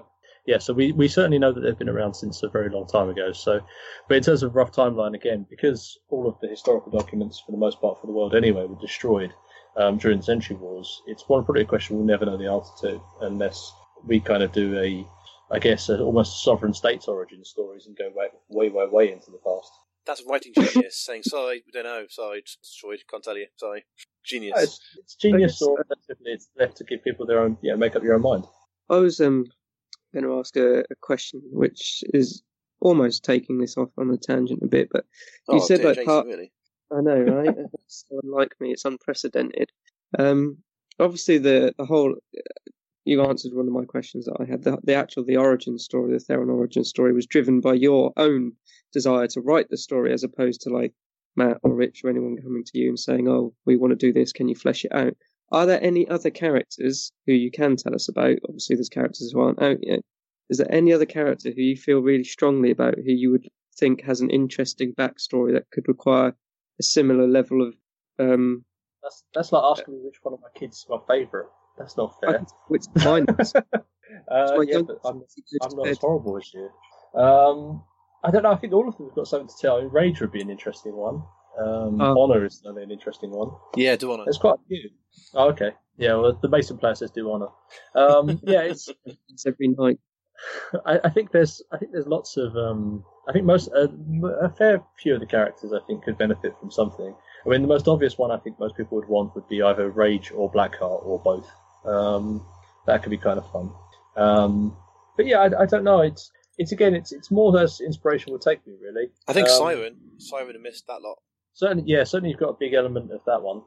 So we certainly know that they've been around since a very long time ago. So, but in terms of rough timeline, again, because all of the historical documents for the most part for the world anyway were destroyed during the Century Wars, it's probably a question we'll never know the answer to unless we kind of do almost sovereign states origin stories and go way into the past. That's writing genius, saying, sorry, we don't know, sorry, destroyed, can't tell you, sorry. Genius. No, it's genius, or it's left to give people their own, make up your own mind. I was going to ask a question, which is almost taking this off on a tangent a bit, but you said dear, like Jason, part... Really? I know, right? It's unlike me, it's unprecedented. Obviously, the whole... You answered one of my questions that I had. The origin story, the Theron origin story, was driven by your own desire to write the story as opposed to like Matt or Rich or anyone coming to you and saying, oh, we want to do this, can you flesh it out? Are there any other characters who you can tell us about? Obviously, there's characters who aren't out yet. Is there any other character who you feel really strongly about, who you would think has an interesting backstory that could require a similar level of... That's like asking me which one of my kids is my favourite. That's not fair. It's mine. But I'm not as horrible as you. I don't know. I think all of them have got something to tell. Rage would be an interesting one. Honor is an interesting one. Yeah, do honor. There's quite a few. Oh, okay. Yeah, well, the Mason player says do honor. Yeah, it's every night. I think there's lots of. I think most a fair few of the characters I think could benefit from something. I mean, the most obvious one I think most people would want would be either Rage or Blackheart or both. That could be kind of fun. But yeah, I don't know. It's again, it's more as inspiration will take me really. I think Siren missed that lot. Certainly you've got a big element of that one.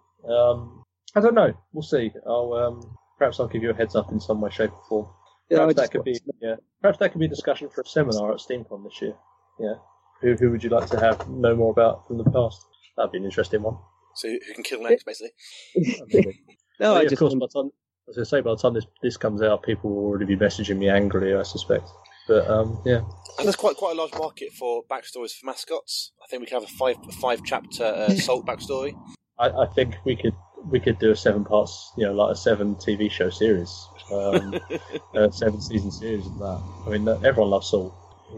I don't know. We'll see. Perhaps I'll give you a heads up in some way, shape, or form. Perhaps that could be a discussion for a seminar at SteamCon this year. Yeah. Who would you like to have know more about from the past? That'd be an interesting one. So who can kill next, basically? By the time this comes out, people will already be messaging me angrily, I suspect. But yeah. And there's quite a large market for backstories for mascots. I think we could have a five chapter Salt backstory. I think we could do a 7 parts, you know, like a 7 TV show series, 7 season series of that. I mean, everyone loves Salt.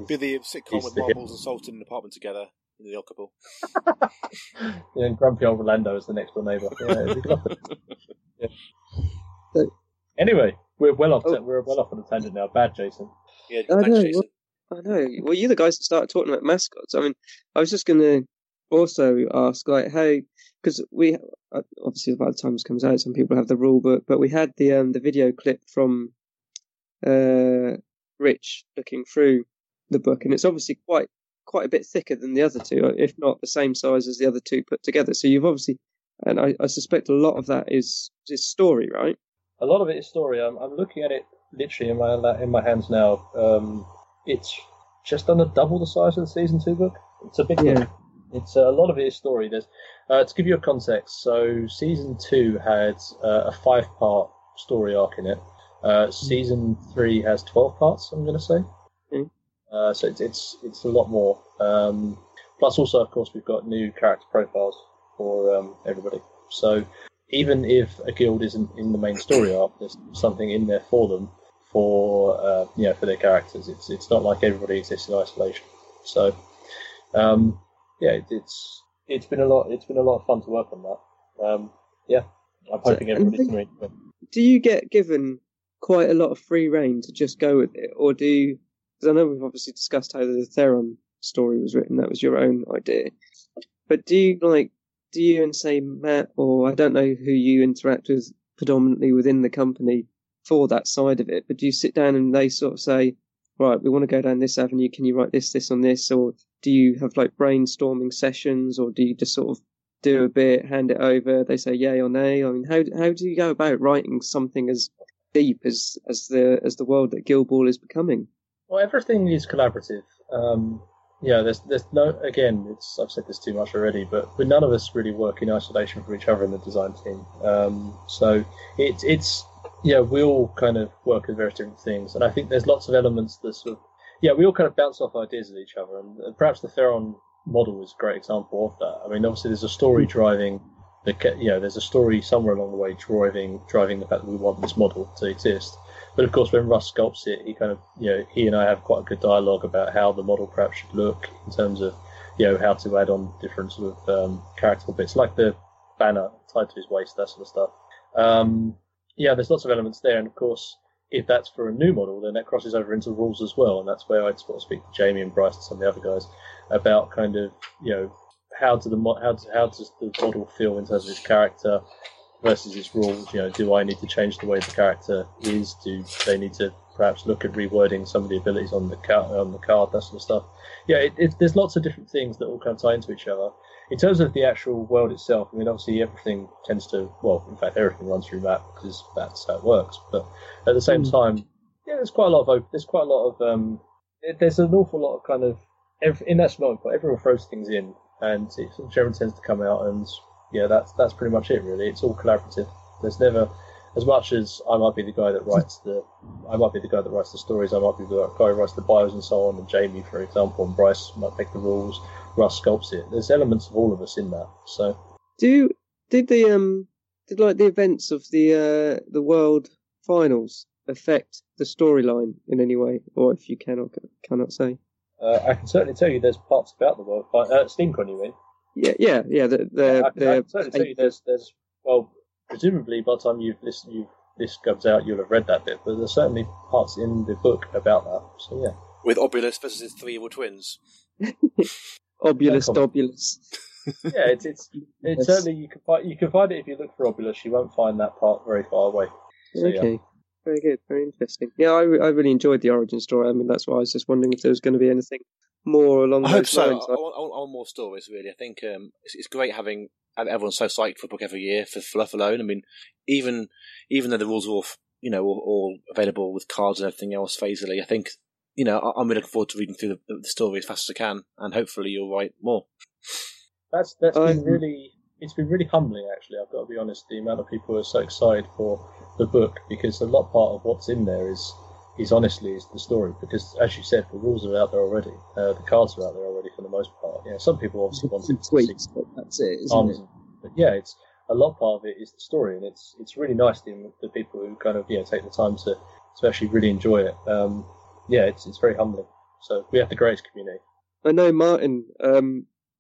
Be the sitcom with marbles and Salt in an apartment together in the Ockable. Yeah, and grumpy old Orlando is the next door neighbour. Yeah. So, anyway, we're well off on a tangent now. Bad, Jason. Yeah, Jason. Well, I know. Well, you're the guys that started talking about mascots. I mean, I was just going to also ask, like, how. Because we obviously by the time this comes out, some people have the rule book, but we had the video clip from Rich looking through the book, and it's obviously quite a bit thicker than the other two, if not the same size as the other two put together. So you've obviously, and I suspect a lot of that is story, right? A lot of it is story. I'm looking at it literally in my hands now. It's just under double the size of the season 2 book. It's a big book. It's a lot of it is story. There's to give you a context. So season 2 had a 5-part story arc in it. Season 3 has 12 parts. I'm going to say. Mm. So it's a lot more. Plus, also of course, we've got new character profiles for everybody. So even if a guild isn't in the main story arc, there's something in there for them for their characters. It's not like everybody exists in isolation. So. Yeah, it's been a lot. It's been a lot of fun to work on that. I'm hoping everybody can read it. Do you get given quite a lot of free rein to just go with it, or do you? Because I know we've obviously discussed how the Theron story was written. That was your own idea. But do you and say Matt, or I don't know who you interact with predominantly within the company for that side of it. But do you sit down and they sort of say, right, we want to go down this avenue. Can you write this on this? Or do you have like brainstorming sessions, or do you just sort of do a bit, hand it over? They say yay or nay. I mean, how do you go about writing something as deep as the world that Guild Ball is becoming? Well, everything is collaborative. There's no. Again, I've said this too much already, but none of us really work in isolation from each other in the design team. So it's. Yeah, we all kind of work with various different things, and I think there's lots of elements that sort of... Yeah, we all kind of bounce off ideas with each other, and perhaps the Theron model is a great example of that. I mean, obviously there's a story driving... there's a story somewhere along the way driving the fact that we want this model to exist. But of course, when Russ sculpts it, he kind of... he and I have quite a good dialogue about how the model perhaps should look in terms of, how to add on different sort of character bits, like the banner tied to his waist, that sort of stuff. Yeah, there's lots of elements there, and of course, if that's for a new model, then that crosses over into rules as well, and that's where I'd sort of speak to Jamie and Bryce and some of the other guys about kind of, how does the model feel in terms of its character versus its rules? Do I need to change the way the character is? Do they need to perhaps look at rewording some of the abilities on the card, that sort of stuff? Yeah, there's lots of different things that all kind of tie into each other. In terms of the actual world itself, I mean, obviously everything tends to... Well, in fact, everything runs through Matt because that's how it works. But at the same time, yeah, there's quite a lot of... There's an awful lot of kind of... In that smelling pot, everyone throws things in, and it generally tends to come out, and yeah, that's pretty much it, really. It's all collaborative. There's never... As much as I might be the guy that writes the... I might be the guy that writes the stories, I might be the guy who writes the bios and so on, and Jamie, for example, and Bryce might make the rules... Russ sculpts it. There's elements of all of us in that. So, did the events of the world finals affect the storyline in any way, or if you cannot say? I can certainly tell you there's parts about the world. SteamCon, you mean? Yeah. I can certainly tell you there's well, presumably by the time this comes out, you'll have read that bit, but there's certainly parts in the book about that. So yeah, with Obulus versus his three evil twins. Obulus. Yeah, it's certainly you can find it if you look for Obulus. You won't find that part very far away. So, okay. Yeah. Very good, very interesting. Yeah, I really enjoyed the origin story. I mean, that's why I was just wondering if there was going to be anything more along those lines. I hope so. I want more stories, really. I think it's great having everyone so psyched for a book every year for fluff alone. I mean, even though the rules are all available with cards and everything else phasily, I think I'm really looking forward to reading through the story as fast as I can, and hopefully you'll write more. It's been really humbling, actually. I've got to be honest. The amount of people who are so excited for the book, because a lot part of what's in there is honestly the story. Because, as you said, the rules are out there already. The cards are out there already for the most part. Yeah, some people obviously want it to see, but that's it, isn't it? But yeah, it's a lot part of it is the story, and it's really nice to the people who kind of take the time to actually really enjoy it. It's very humbling. So we have the greatest community. I know Martin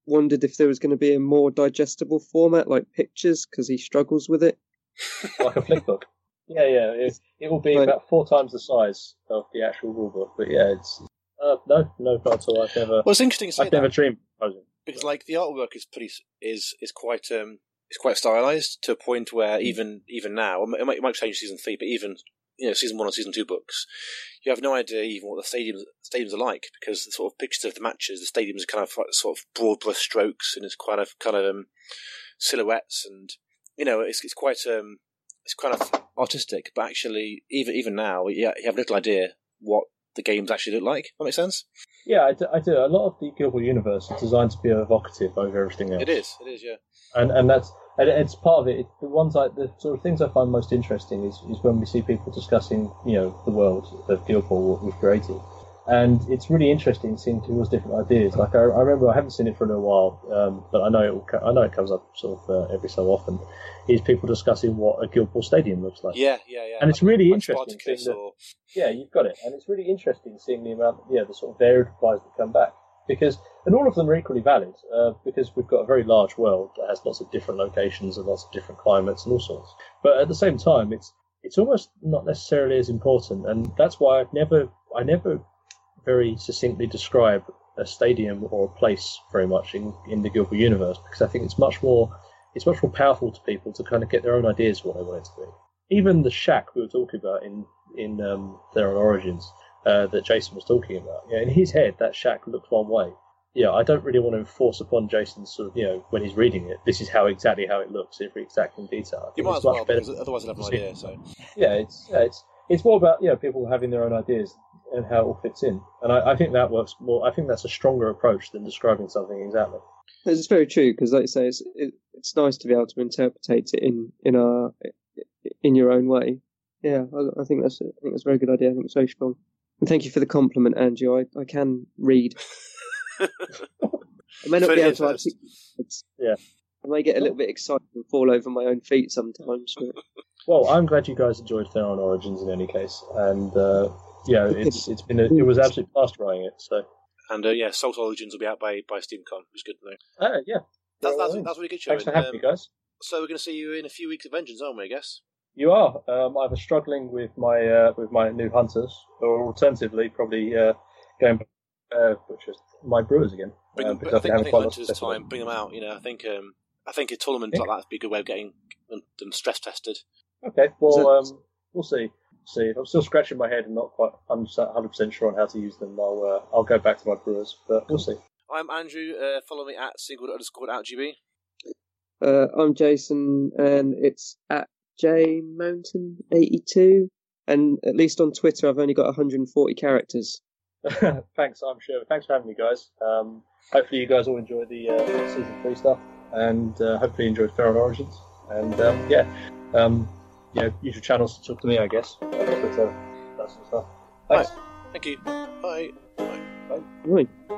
wondered if there was going to be a more digestible format, like pictures, because he struggles with it. Like a flick book. Yeah. It will be about 4 times the size of the actual rule book. But yeah, it's no, not at all. I've never dreamed of it. Because the artwork is pretty quite stylized to a point where even now it might change season 3, but even season 1 or season 2 books, you have no idea even what the stadiums are like, because the sort of pictures of the matches, the stadiums are kind of sort of broad brush strokes, and it's quite kind of silhouettes, and it's quite it's kind of artistic. But actually, even now, you have little idea what the games actually look like. That makes sense. Yeah, I do. A lot of the Guild Ball universe is designed to be evocative over everything else. It is, yeah. And that's. And it's part of it. The ones the sort of things I find most interesting is when we see people discussing, the world of Guild Ball, what we've created, and it's really interesting seeing people's different ideas. Like I remember, I haven't seen it for a little while, but I know it comes up sort of every so often. Is people discussing what a Guild Ball stadium looks like? Yeah. And it's really interesting. Yeah, you've got it, and it's really interesting seeing the amount, the sort of varied replies that come back. Because, and all of them are equally valid, because we've got a very large world that has lots of different locations and lots of different climates and all sorts. But at the same time, it's almost not necessarily as important, and that's why I never very succinctly describe a stadium or a place very much in the Guild Ball universe, because I think it's much more powerful to people to kind of get their own ideas of what they want it to be. Even the shack we were talking about in Theron Origins. That Jason was talking about. In his head, that shack looks one way. I don't really want to enforce upon Jason sort of, when he's reading it, this is exactly how it looks, every exact in detail. You might as well, because otherwise I'll have an idea. So it's more about people having their own ideas and how it all fits in. And I think that works more. I think that's a stronger approach than describing something exactly. It's very true, because, like you say, it's nice to be able to interpretate it in your own way. Yeah, I think that's a very good idea. I think it's very strong. And thank you for the compliment, Andrew. I can read. I may not be able to articulate it. Yeah. I may get a little bit excited and fall over my own feet sometimes. But... Well, I'm glad you guys enjoyed Theron Origins in any case, and it's been it was absolutely fast riding it. So. And Salt Origins will be out by SteamCon. It was good to know. Yeah. That's really good. Thanks for having me, guys. So we're going to see you in a few weeks of Vengeance, aren't we? I guess. You are. Either struggling with my new Hunters, or alternatively, probably going which is my Brewers again. I think Hunters time. Bring them out. I think a tournament like that would be a good way of getting them stress tested. Okay. Well, we'll see. If I'm still scratching my head and not quite 100% sure on how to use them, I'll go back to my Brewers, but we'll see. I'm Andrew. Follow me at @singled_outgb. I'm Jason, and it's at JMountain82, and at least on Twitter I've only got 140 characters. Thanks, I'm sure. Thanks for having me, guys. Hopefully you guys all enjoy the season 3 stuff, and hopefully you enjoyed Theron Origins. And use your channels to talk to me, I guess. Twitter, that sort of stuff. Thanks. Right. Thank you. Bye. Bye.